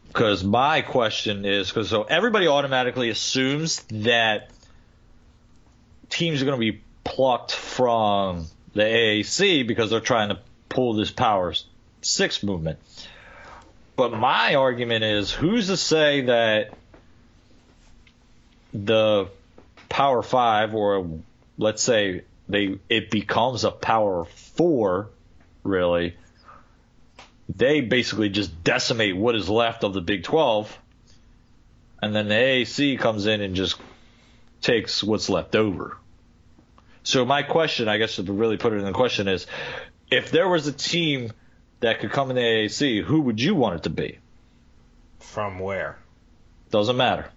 Because my question is, because so everybody automatically assumes that teams are going to be plucked from the A A C because they're trying to pull this Power Six movement. But my argument is, who's to say that the Power Five, or let's say they it becomes a Power Four, really, they basically just decimate what is left of the Big twelve, and then the A A C comes in and just takes what's left over. So my question, I guess to really put it in the question is, if there was a team that could come in the A A C, who would you want it to be? From where? Doesn't matter.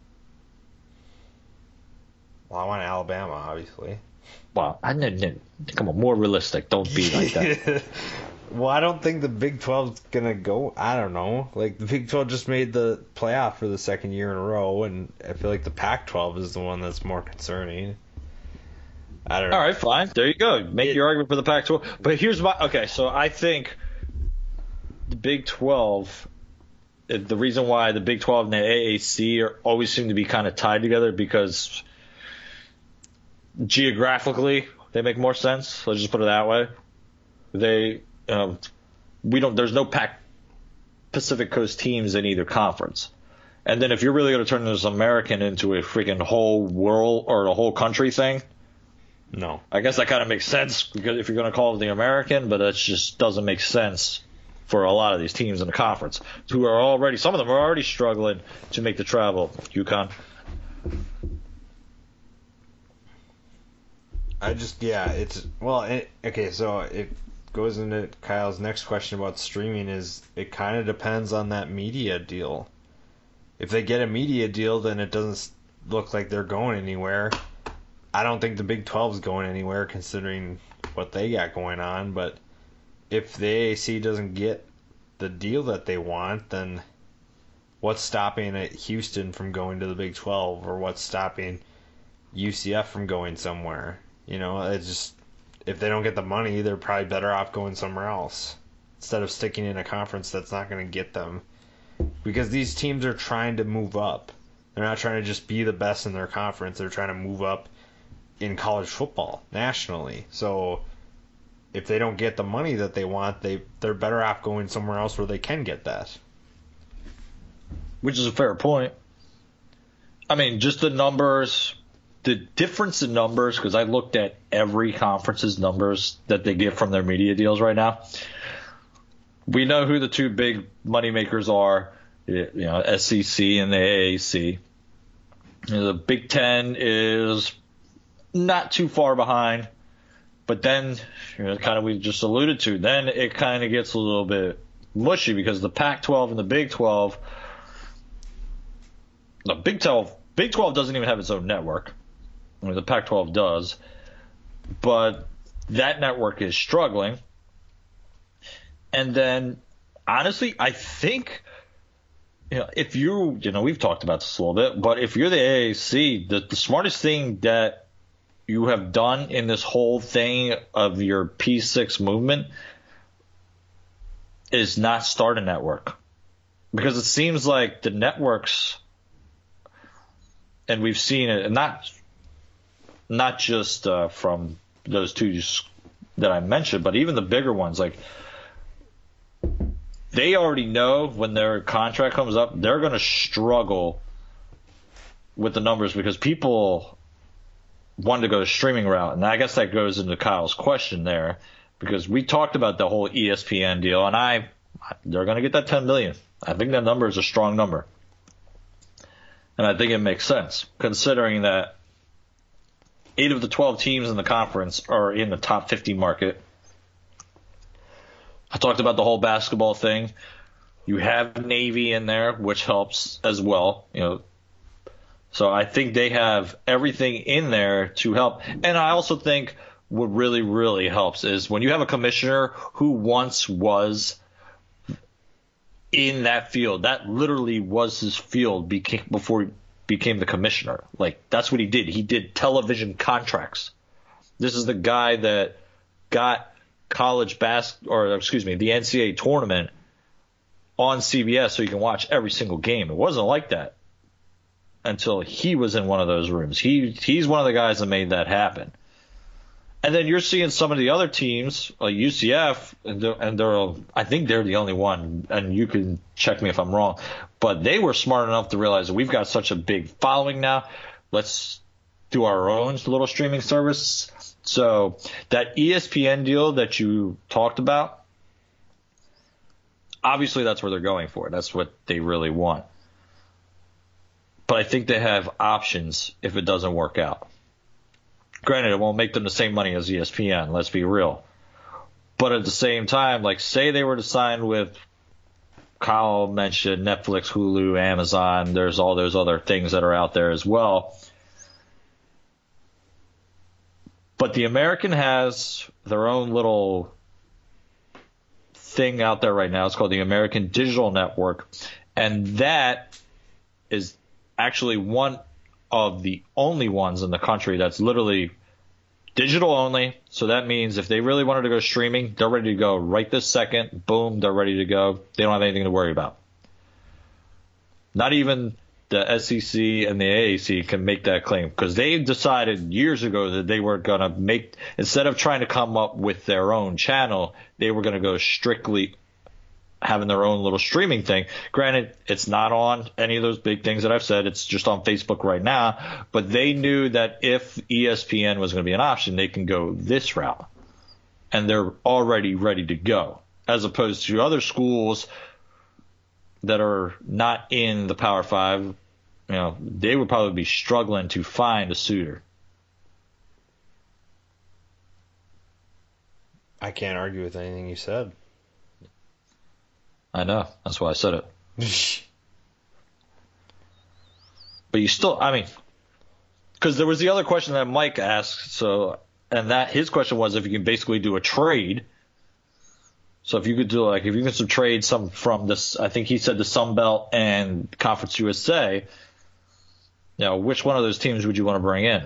Well, I want Alabama, obviously. Well, I didn't, come on, more realistic. Don't be like that. Well, I don't think the Big twelve's going to go. I don't know. Like, the Big twelve just made the playoff for the second year in a row, and I feel like the Pac twelve is the one that's more concerning. I don't know. All right, fine. There you go. Make it, your argument for the Pac twelve. But here's my – okay, so I think – the Big twelve, the reason why the Big twelve and the A A C are always seem to be kind of tied together because geographically they make more sense. Let's just put it that way. They, um, we don't. There's no Pac Pacific Coast teams in either conference. And then if you're really going to turn this American into a freaking whole world or a whole country thing, no. I guess that kind of makes sense because if you're going to call it the American, but that just doesn't make sense for a lot of these teams in the conference, who are already, some of them are already struggling to make the travel. UConn. I just, yeah, it's, well, it, okay, so it goes into Kyle's next question about streaming is it kind of depends on that media deal. If they get a media deal, then it doesn't look like they're going anywhere. I don't think the Big twelve is going anywhere considering what they got going on, but if the A A C doesn't get the deal that they want, then what's stopping Houston from going to the Big twelve, or what's stopping U C F from going somewhere? You know, it's just if they don't get the money, they're probably better off going somewhere else instead of sticking in a conference that's not going to get them. Because these teams are trying to move up. They're not trying to just be the best in their conference. They're trying to move up in college football nationally. So if they don't get the money that they want, they, they're better off going somewhere else where they can get that. Which is a fair point. I mean, just the numbers, the difference in numbers, because I looked at every conference's numbers that they get from their media deals right now. We know who the two big moneymakers are, you know, S E C and the A A C. You know, the Big Ten is not too far behind, but then, you know, kind of we just alluded to, then it kind of gets a little bit mushy because the Pac twelve and the Big twelve, the Big twelve, Big twelve doesn't even have its own network. I mean, the Pac twelve does, but that network is struggling. And then, honestly, I think, you know, if you, you know, we've talked about this a little bit, but if you're the A A C, the, the smartest thing that you have done in this whole thing of your P six movement is not start a network. Because it seems like the networks, and we've seen it, not, not just uh, from those two that I mentioned, but even the bigger ones, like, they already know when their contract comes up, they're going to struggle with the numbers because people want to go the streaming route. And I guess that goes into Kyle's question there because we talked about the whole E S P N deal, and I they're going to get that ten million dollars. I think that number is a strong number. And I think it makes sense considering that eight of the twelve teams in the conference are in the top fifty market. I talked about the whole basketball thing. You have Navy in there, which helps as well, you know. So I think they have everything in there to help. And I also think what really, really helps is when you have a commissioner who once was in that field. That literally was his field became, before he became the commissioner. Like, that's what he did. He did television contracts. This is the guy that got college bas- or excuse me, the N C double A tournament on C B S so you can watch every single game. It wasn't like that until he was in one of those rooms. He he's one of the guys that made that happen. And then you're seeing some of the other teams, like U C F, and they're, and they're I think they're the only one, and you can check me if I'm wrong, but they were smart enough to realize that we've got such a big following now. Let's do our own little streaming service. So that E S P N deal that you talked about, obviously that's where they're going for. That's what they really want. But I think they have options if it doesn't work out. Granted, it won't make them the same money as E S P N, let's be real. But at the same time, like say they were to sign with, Kyle mentioned Netflix, Hulu, Amazon, there's all those other things that are out there as well. But the American has their own little thing out there right now. It's called the American Digital Network. And that is actually one of the only ones in the country that's literally digital only. So that means if they really wanted to go streaming, they're ready to go right this second. Boom, they're ready to go. They don't have anything to worry about. Not even the S E C and the A A C can make that claim because they decided years ago that they were going to make, instead of trying to come up with their own channel, they were going to go strictly having their own little streaming thing. Granted, it's not on any of those big things that I've said. It's just on Facebook right now. But they knew that if E S P N was going to be an option, they can go this route. And they're already ready to go, as opposed to other schools that are not in the Power Five, you know, they would probably be struggling to find a suitor. I can't argue with anything you said. I know. That's why I said it. But you still, I mean, because there was the other question that Mike asked, so, and that his question was if you can basically do a trade. So if you could do like if you could trade some from this, I think he said the Sun Belt and Conference U S A. You know, which one of those teams would you want to bring in?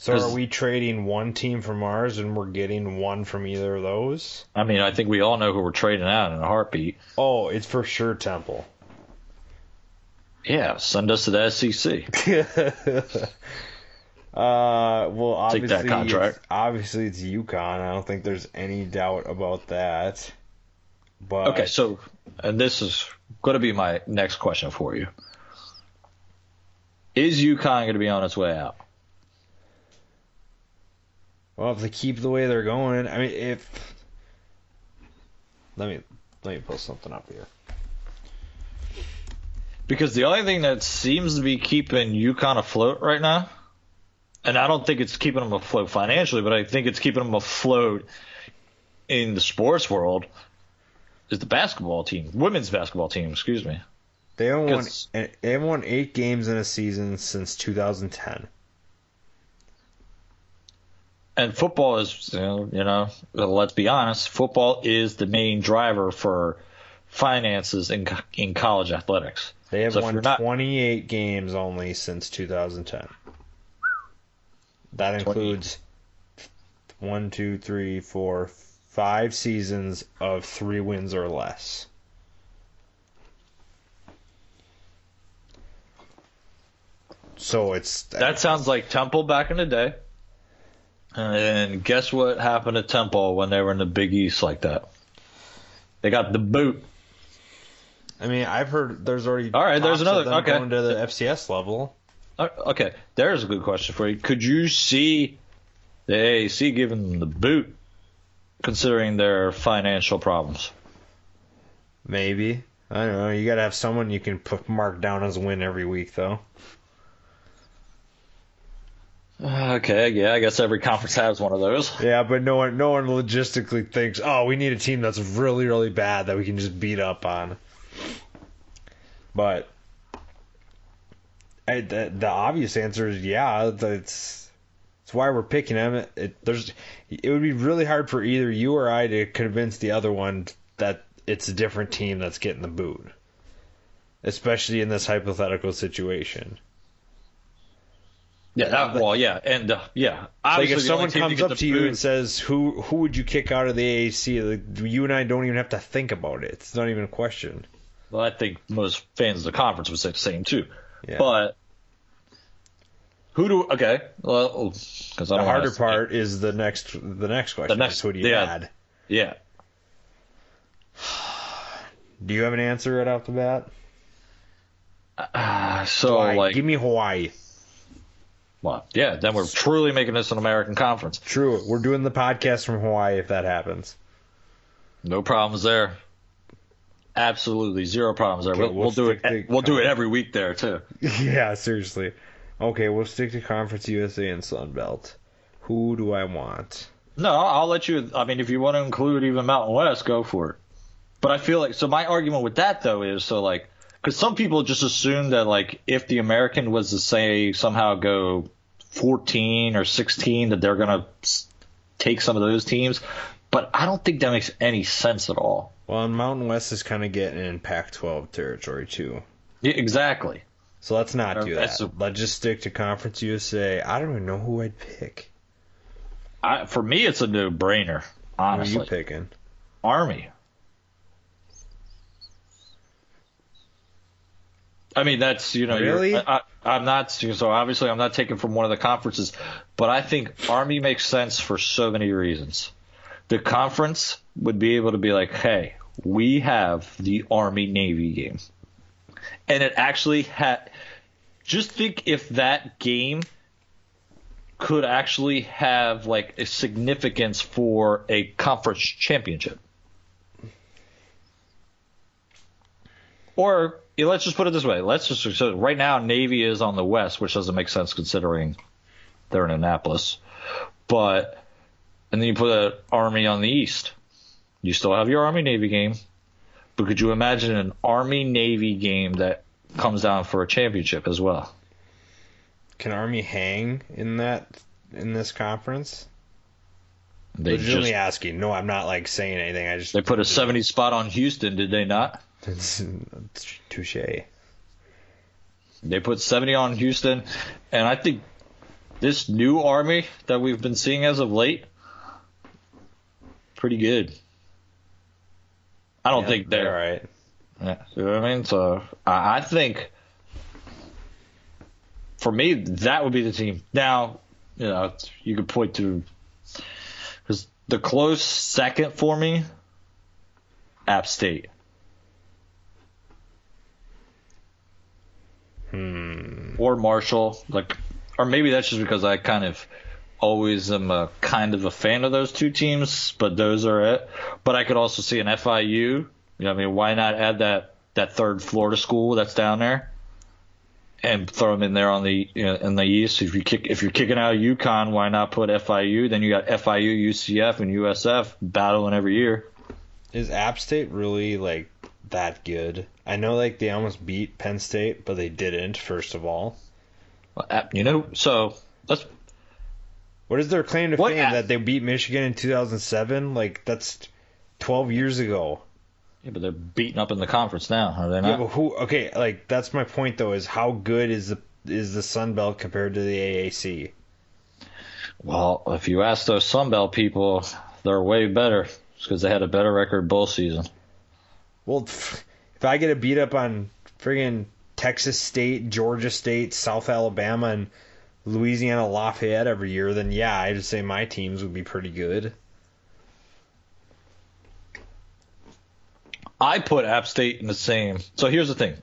So are we trading one team from ours and we're getting one from either of those? I mean, I think we all know who we're trading out in a heartbeat. Oh, it's for sure Temple. Yeah, send us to the S E C. Uh, well, obviously, take that contract. It's, obviously it's UConn. I don't think there's any doubt about that. But okay, so and this is going to be my next question for you. Is UConn going to be on its way out? Well, if they keep the way they're going, I mean, if let me let me pull something up here. Because the only thing that seems to be keeping UConn afloat right now, and I don't think it's keeping them afloat financially, but I think it's keeping them afloat in the sports world, is the basketball team, women's basketball team. Excuse me. They haven't won. They haven't won eight games in a season since two thousand ten. And football is, you know, you know, let's be honest, football is the main driver for finances in in college athletics. They have so won not, twenty-eight games only since two thousand ten. That includes twenty one, two, three, four, five seasons of three wins or less. So it's... That sounds like Temple back in the day. And guess what happened to Temple when they were in the Big East like that? They got the boot. I mean, I've heard there's already all right. There's another okay. Going to the F C S level. Okay, there's a good question for you. Could you see the A A C giving them the boot, considering their financial problems? Maybe. I don't know. You got to have someone you can put, mark down as a win every week, though. Okay, yeah, I guess every conference has one of those. Yeah, but no one, no one logistically thinks, oh, we need a team that's really, really bad that we can just beat up on. But I, the, the obvious answer is yeah. That's that's why we're picking them. It, it, there's, it would be really hard for either you or I to convince the other one that it's a different team that's getting the boot, especially in this hypothetical situation. Yeah, that, well, yeah, and uh, yeah. Like if someone comes up to you and says, "Who who would you kick out of the A A C?" Like, you and I don't even have to think about it. It's not even a question. Well, I think most fans of the conference would say the same too. Yeah. But who do? Okay, well, because the harder part is the next the next question. The next, who do you add? Yeah. Do you have an answer right off the bat? Uh, so, Hawaii. like, give me Hawaii. Well, yeah, then we're truly making this an American conference. True. We're doing the podcast from Hawaii if that happens. No problems there. Absolutely zero problems there. Okay, we'll, we'll, we'll do it to, we'll do it every week there, too. Yeah, seriously. Okay, we'll stick to Conference U S A and Sun Belt. Who do I want? No, I'll let you – I mean, if you want to include even Mountain West, go for it. But I feel like – so my argument with that, though, is so, like – because some people just assume that, like, if the American was to, say, somehow go fourteen or sixteen, that they're going to take some of those teams. But I don't think that makes any sense at all. Well, and Mountain West is kind of getting in Pac twelve territory, too. Yeah, exactly. So let's not do that. A, let's just stick to Conference U S A. I don't even know who I'd pick. I, for me, it's a no-brainer, honestly. Who are you picking? Army. I mean, that's, you know, really? I, I, I'm not, so obviously I'm not taking from one of the conferences, but I think Army makes sense for so many reasons. The conference would be able to be like, hey, we have the Army-Navy game. And it actually had, just think if that game could actually have, like, a significance for a conference championship. Or... let's just put it this way. Let's just so right now Navy is on the West, which doesn't make sense considering they're in Annapolis. But and then you put an Army on the East. You still have your Army Navy game, but could you imagine an Army Navy game that comes down for a championship as well? Can Army hang in that in this conference? They just asking. No, I'm not like saying anything. I just they put a seventy spot on Houston, did they not? It's, it's touche. They put seventy on Houston, and I think this new Army that we've been seeing as of late, pretty good. I don't yeah, think they're, they're all right. Yeah, you know what I mean? So I, I think for me that would be the team. Now, you know, you could point to because the close second for me, App State. Hmm. Or Marshall, like, or maybe that's just because I kind of always am a kind of a fan of those two teams, but those are it. But I could also see an F I U. You know, I mean, why not add that, that third Florida school that's down there and throw them in there on the you know, in the East? If you kick if you're kicking out UConn, why not put F I U? Then you got F I U, U C F, and U S F battling every year. Is App State really like that good? I know, like, they almost beat Penn State, but they didn't, first of all. Well, you know, so let's. What is their claim to what fame? App- that they beat Michigan in two thousand seven? Like, that's twelve years ago. Yeah, but they're beaten up in the conference now, are they not? Yeah, but who? Okay, like, that's my point, though, is how good is the, is the Sun Belt compared to the A A C? Well, if you ask those Sun Belt people, they're way better because they had a better record bowl season. Well, pff- if I get a beat up on friggin' Texas State, Georgia State, South Alabama, and Louisiana Lafayette every year, then yeah, I'd say my teams would be pretty good. I put App State in the same. So here's the thing.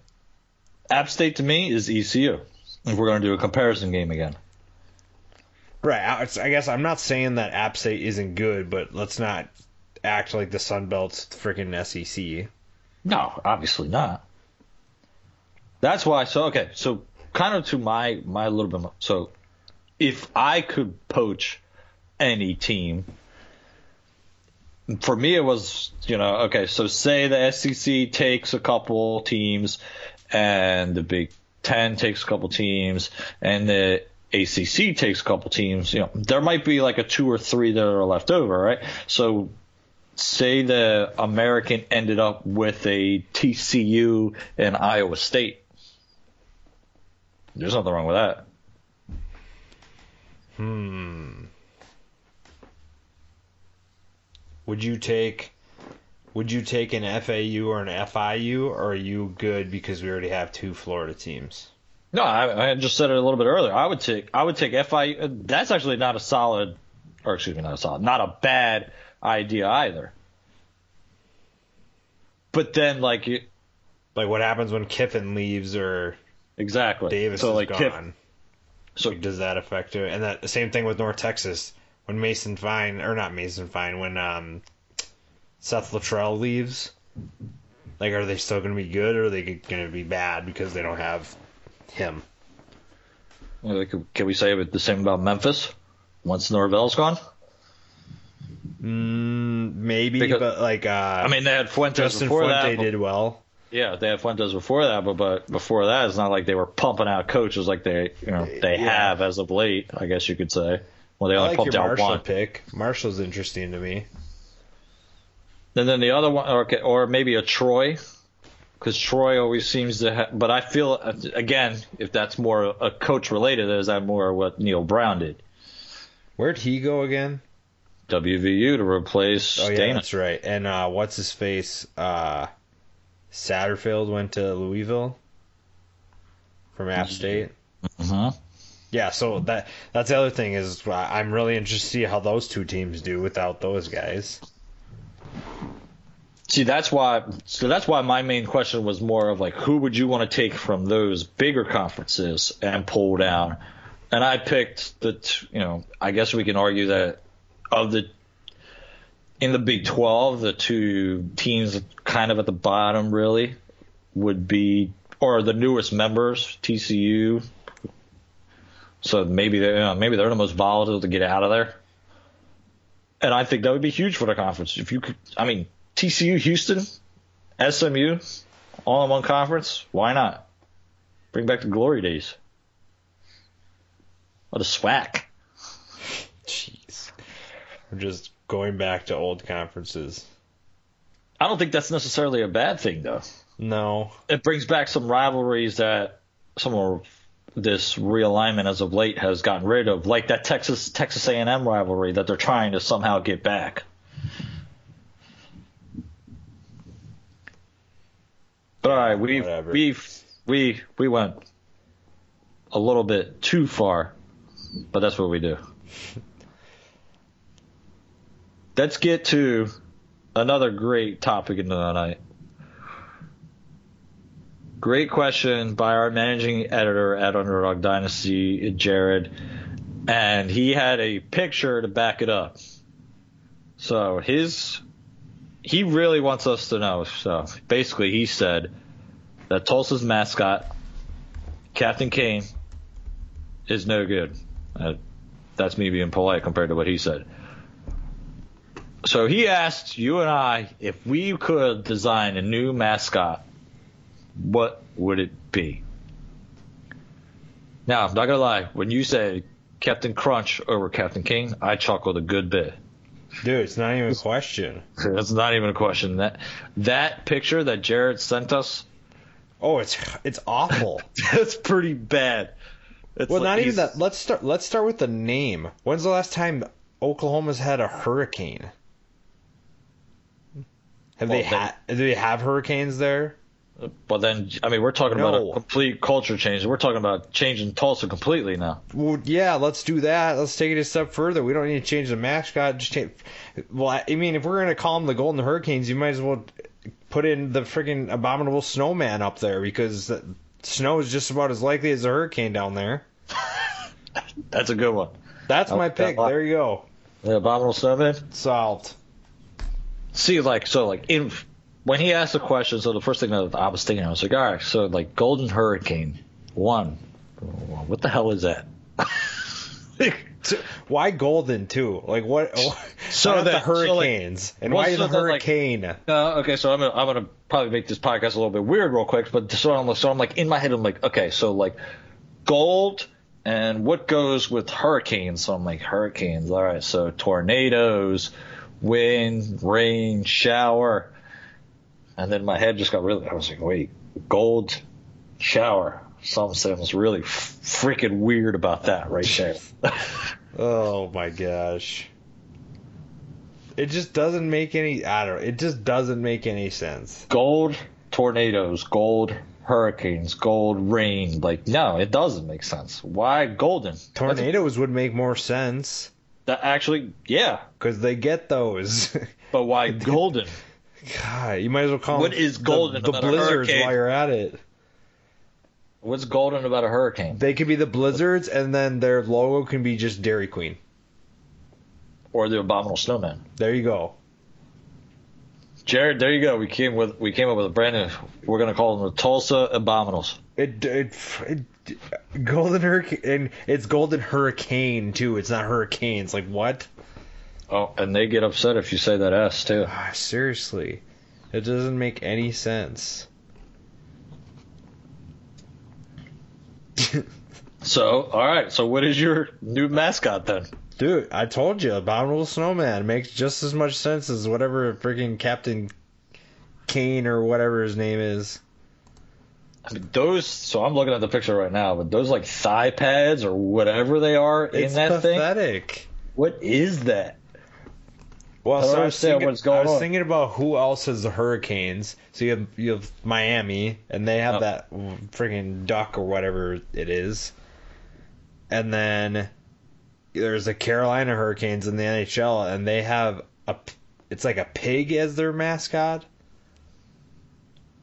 App State to me is E C U, if we're going to do a comparison game again. Right. I guess I'm not saying that App State isn't good, but let's not act like the Sun Belt's freaking S E C. No, obviously not. That's why. So, okay. So kind of to my, my little bit. More, so if I could poach any team, for me, it was, you know, okay. So say the S E C takes a couple teams and the Big Ten takes a couple teams and the A C C takes a couple teams, you know, there might be like a two or three that are left over. Right. So, say the American ended up with a T C U and Iowa State. There's nothing wrong with that. Hmm. Would you take would you take an F A U or an F I U, or are you good because we already have two Florida teams? No, I, I just said it a little bit earlier. I would take I would take F I U. That's actually not a solid, or excuse me, not a solid, not a bad idea either. But then, like, you, like what happens when Kiffin leaves or exactly Davis so, is like, gone? Kiff, so like, does that affect it? And that the same thing with North Texas when Mason Fine or not Mason Fine when um, Seth Luttrell leaves. Like, are they still going to be good or are they going to be bad because they don't have him? Well, can we say the same about Memphis once Norvell's gone? Mm, maybe, because, but like uh, I mean, they had Fuentes Justin before Fuente that. But, did well. Yeah, they had Fuentes before that, but but before that, it's not like they were pumping out coaches like they you know they yeah. have as of late. I guess you could say. Well, they I only like pumped your out Marshall one pick. Marshall's interesting to me. And then the other one, or, or maybe a Troy, because Troy always seems to. Ha- but I feel again, if that's more a coach related, is that more what Neil Brown did? Where'd he go again? W V U to replace oh, yeah, Dana. That's right. And uh, what's his face? Uh, Satterfield went to Louisville from App State. Uh-huh. Yeah, so that that's the other thing is I'm really interested to see how those two teams do without those guys. See, that's why. So that's why my main question was more of like, who would you want to take from those bigger conferences and pull down? And I picked the. T- you know, I guess we can argue that. Of the in the Big twelve, the two teams kind of at the bottom really would be, or the newest members, T C U. So maybe they you know, maybe they're the most volatile to get out of there, and I think that would be huge for the conference. If you could, I mean, T C U, Houston, S M U, all in one conference. Why not bring back the glory days? What a swack! Jeez. We're just going back to old conferences. I don't think that's necessarily a bad thing, though. No. It brings back some rivalries that some are this realignment as of late has gotten rid of, like that Texas Texas A and M rivalry that they're trying to somehow get back. But all right, we we we we went a little bit too far, but that's what we do. Let's get to another great topic of the night. Great question by our managing editor at Underdog Dynasty, Jared, and he had a picture to back it up. So his he really wants us to know. So basically he said that Tulsa's mascot, Captain Kane, is no good. Uh, that's me being polite compared to what he said. So he asked you and I if we could design a new mascot, what would it be? Now, I'm not going to lie. When you said Captain Crunch over Captain King, I chuckled a good bit. Dude, it's not even a question. That's not even a question. That that picture that Jared sent us. Oh, it's it's awful. That's pretty bad. It's well, like not even that. Let's start. Let's start with the name. When's the last time Oklahoma's had a hurricane? Have well, they had? Do they have hurricanes there? But then, I mean, we're talking no. about a complete culture change. We're talking about changing Tulsa completely now. Well, yeah, let's do that. Let's take it a step further. We don't need to change the mascot. Just change. Well, I mean, if we're going to call them the Golden Hurricanes, you might as well put in the freaking abominable snowman up there, because snow is just about as likely as a hurricane down there. That's a good one. That's my pick. There you go. The abominable snowman? Solved. See, like, so, like, in... When he asked the question, so the first thing that I was thinking, I was like, all right, so, like, Golden Hurricane, one. What the hell is that? Why golden, too? Like, what? So that, the hurricanes. So like, and why is so a hurricane? Like, uh, okay, so I'm going to I'm gonna probably make this podcast a little bit weird real quick, but so I'm, so I'm, like, in my head, I'm like, okay, so, like, gold and what goes with hurricanes? So I'm like, hurricanes, all right, so tornadoes, wind, rain, shower. And then my head just got really, I was like, wait, gold shower. Something was really f- freaking weird about that right there. Oh, my gosh. It just doesn't make any, I don't know, it just doesn't make any sense. Gold tornadoes, gold hurricanes, gold rain. Like, no, it doesn't make sense. Why golden? Tornadoes a, would make more sense. That actually, yeah. Because they get those. But why golden? God, you might as well call what is golden the, the about blizzards a while you're at it. What's golden about a hurricane? They could be the blizzards, and then their logo can be just Dairy Queen. Or the abominable snowman. There you go. Jared, there you go. We came with we came up with a brand new. We're gonna call them the Tulsa Abominals. It, it, it golden hurricane, and it's golden hurricane too. It's not hurricanes. Like what? Oh, and they get upset if you say that S, too. Ah, seriously. It doesn't make any sense. So, all right. So what is your new mascot, then? Dude, I told you. Abominable Snowman makes just as much sense as whatever freaking Captain Kane or whatever his name is. I mean, those, so I'm looking at the picture right now, but those, like, thigh pads or whatever they are in it's that pathetic. Thing? What is that? Well, so I was, thinking, what's going I was on. thinking about who else has the hurricanes. So you have, you have Miami, and they have oh. that freaking duck or whatever it is. And then there's the Carolina Hurricanes in the N H L, and they have a it's like a pig as their mascot.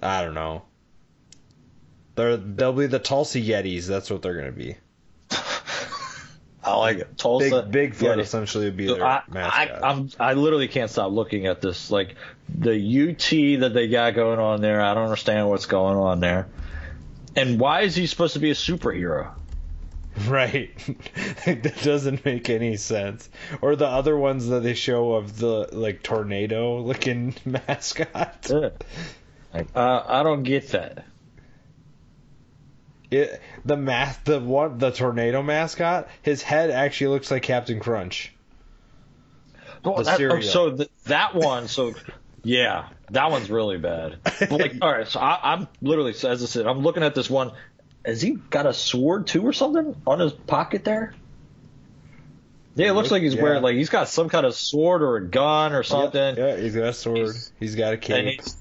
I don't know. They're, they'll be the Tulsa Yetis. That's what they're going to be. I like it. Tulsa. Big, Bigfoot yeah, essentially would be so their I, mascot. I, I'm, I literally can't stop looking at this. Like, the U T that they got going on there, I don't understand what's going on there. And why is he supposed to be a superhero? Right. That doesn't make any sense. Or the other ones that they show of the, like, tornado-looking mascot. Yeah. Like, uh, I don't get that. It, the math, the one, the tornado mascot. His head actually looks like Captain Crunch. Well, that, oh, so th- that one, so yeah, that one's really bad. But like, all right, so I, I'm literally, as I said, I'm looking at this one, Has he got a sword too or something on his pocket there? Yeah, it looks like he's yeah. wearing like he's got some kind of sword or a gun or something. Yeah, yeah he's got a sword. He's, he's got a cape. He's,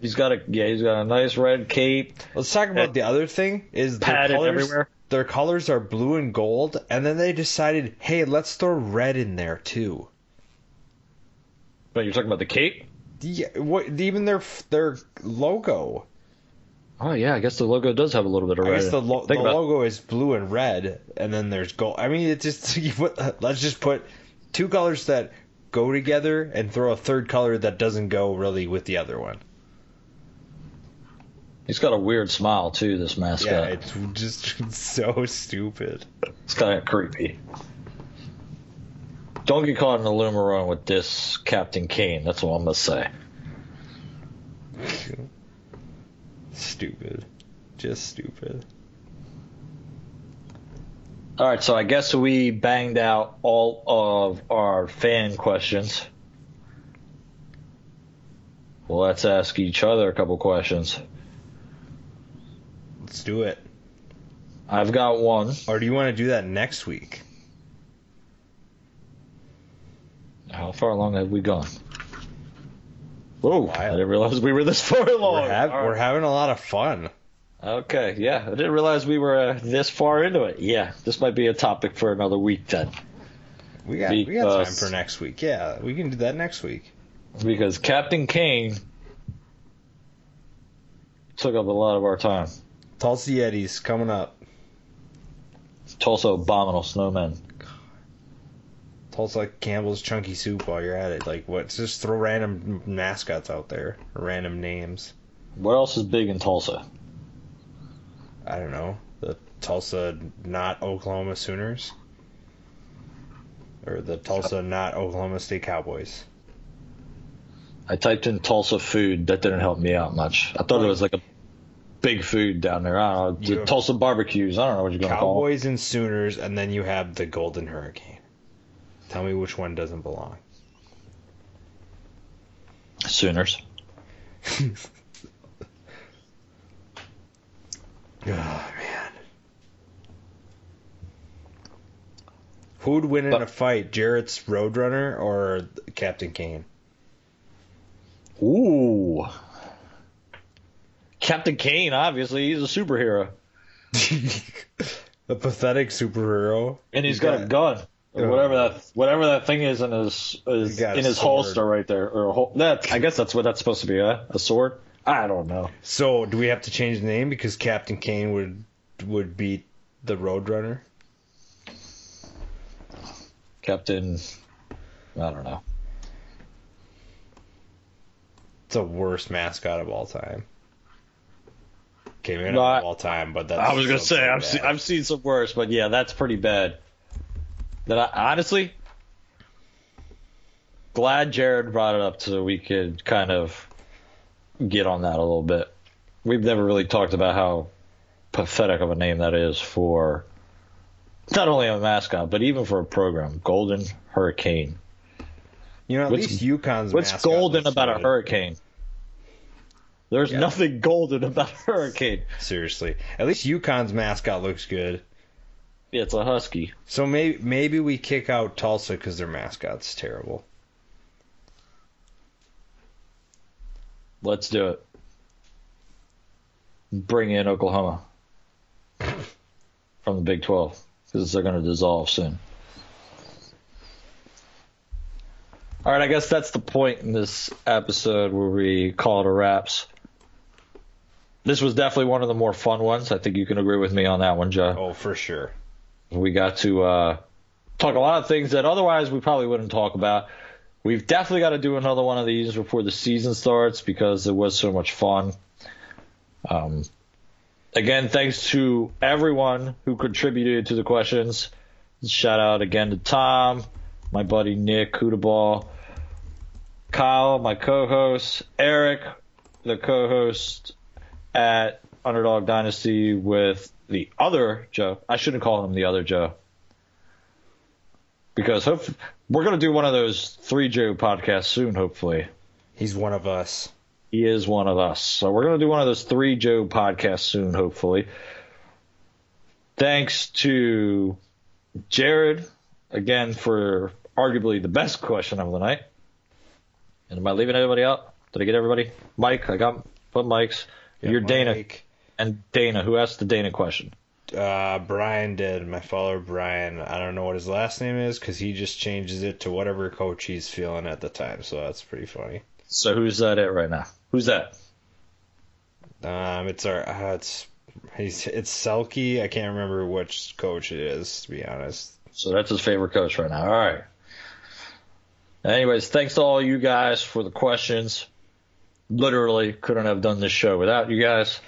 he's got a yeah, he's got a nice red cape. Let's talk about the other thing is their colors. Everywhere. Their colors are blue and gold, and then they decided, hey, let's throw red in there too. But you're talking about the cape? Yeah, what, even their their logo. Oh, yeah, I guess the logo does have a little bit of red. I guess the, lo- the logo is blue and red, and then there's gold. I mean, it's just you put, let's just put two colors that go together and throw a third color that doesn't go really with the other one. He's got a weird smile, too, this mascot. Yeah, it's just so stupid. It's kind of creepy. Don't get caught in a loomerang with this Captain Kane. That's all I'm going to say. Stupid. Just stupid. All right, so I guess we banged out all of our fan questions. Well, let's ask each other a couple questions. Let's do it. I've got one. Or do you want to do that next week? How far along have we gone? Whoa, I didn't realize we were this far along. We're, ha- right. we're having a lot of fun. Okay, yeah. I didn't realize we were uh, this far into it. Yeah, this might be a topic for another week then. We got, because, we got time for next week. Yeah, we can do that next week. Because Captain Kane took up a lot of our time. Tulsa Yetis coming up. Tulsa Abominable Snowmen. Tulsa Campbell's Chunky Soup while you're at it. Like, what? Just throw random mascots out there. Random names. What else is big in Tulsa? I don't know. The Tulsa not Oklahoma Sooners? Or the Tulsa not Oklahoma State Cowboys? I typed in Tulsa food. That didn't help me out much. I thought it was like a big food down there. I don't know. The you Tulsa barbecues. I don't know what you're going to call them. Cowboys and Sooners, and then you have the Golden Hurricane. Tell me which one doesn't belong. Sooners. Oh, man. Who'd win but, in a fight, Jarrett's Roadrunner or Captain Kane? Ooh. Captain Kane, obviously. He's a superhero. A pathetic superhero. And he's, he's got, got a gun. Whatever that whatever that thing is in his is in his holster right there, or a hol- that I guess that's what that's supposed to be, huh? A sword. I don't know. So do we have to change the name because Captain Kane would would beat the Roadrunner? Captain, I don't know. It's the worst mascot of all time. Okay, maybe not of all time, but that's. I was gonna say I've seen, I've seen some worse, but yeah, that's pretty bad. That I, honestly, glad Jared brought it up so we could kind of get on that a little bit. We've never really talked about how pathetic of a name that is for not only a mascot, but even for a program. Golden Hurricane. You know, at what's, least UConn's what's mascot golden about good. A hurricane? There's yeah. nothing golden about a hurricane. Seriously. At least UConn's mascot looks good. Yeah, it's a husky. So maybe maybe we kick out Tulsa because their mascot's terrible. Let's do it. Bring in Oklahoma from the Big twelve because they're going to dissolve soon. All right, I guess that's the point in this episode where we call it a wraps. This was definitely one of the more fun ones. I think you can agree with me on that one, Joe. Oh, for sure. We got to uh, talk a lot of things that otherwise we probably wouldn't talk about. We've definitely got to do another one of these before the season starts because it was so much fun. Um, again, thanks to everyone who contributed to the questions. Shout out again to Tom, my buddy Nick Kudaball, Kyle, my co-host, Eric, the co-host at Underdog Dynasty with the other Joe. I shouldn't call him the other Joe. Because hopefully, we're going to do one of those three Joe podcasts soon, hopefully. He's one of us. He is one of us. So we're going to do one of those three Joe podcasts soon, hopefully. Thanks to Jared, again, for arguably the best question of the night. And am I leaving anybody out? Did I get everybody? Mike, I got put Mike's. Yeah, You're Mike. Dana. And Dana, who asked the Dana question? Uh, Brian did. My follower, Brian. I don't know what his last name is because he just changes it to whatever coach he's feeling at the time. So that's pretty funny. So who's that at right now? Who's that? Um, it's our. Uh, it's he's. It's Selke. I can't remember which coach it is, to be honest. So that's his favorite coach right now. All right. Anyways, thanks to all you guys for the questions. Literally couldn't have done this show without you guys.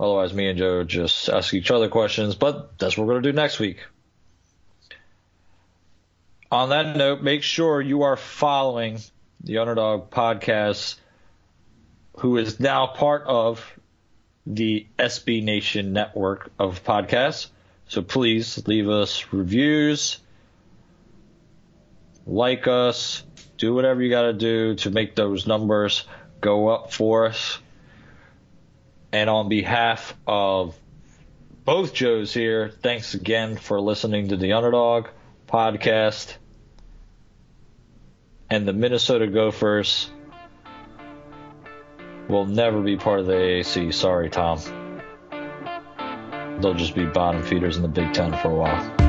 Otherwise, me and Joe just ask each other questions, but that's what we're going to do next week. On that note, make sure you are following the Underdog Podcast, who is now part of the S B Nation network of podcasts. So please leave us reviews, like us, do whatever you got to do to make those numbers go up for us. And on behalf of both Joes here, thanks again for listening to the Underdog Podcast and the Minnesota Gophers will never be part of the A A C. Sorry, Tom. They'll just be bottom feeders in the Big Ten for a while.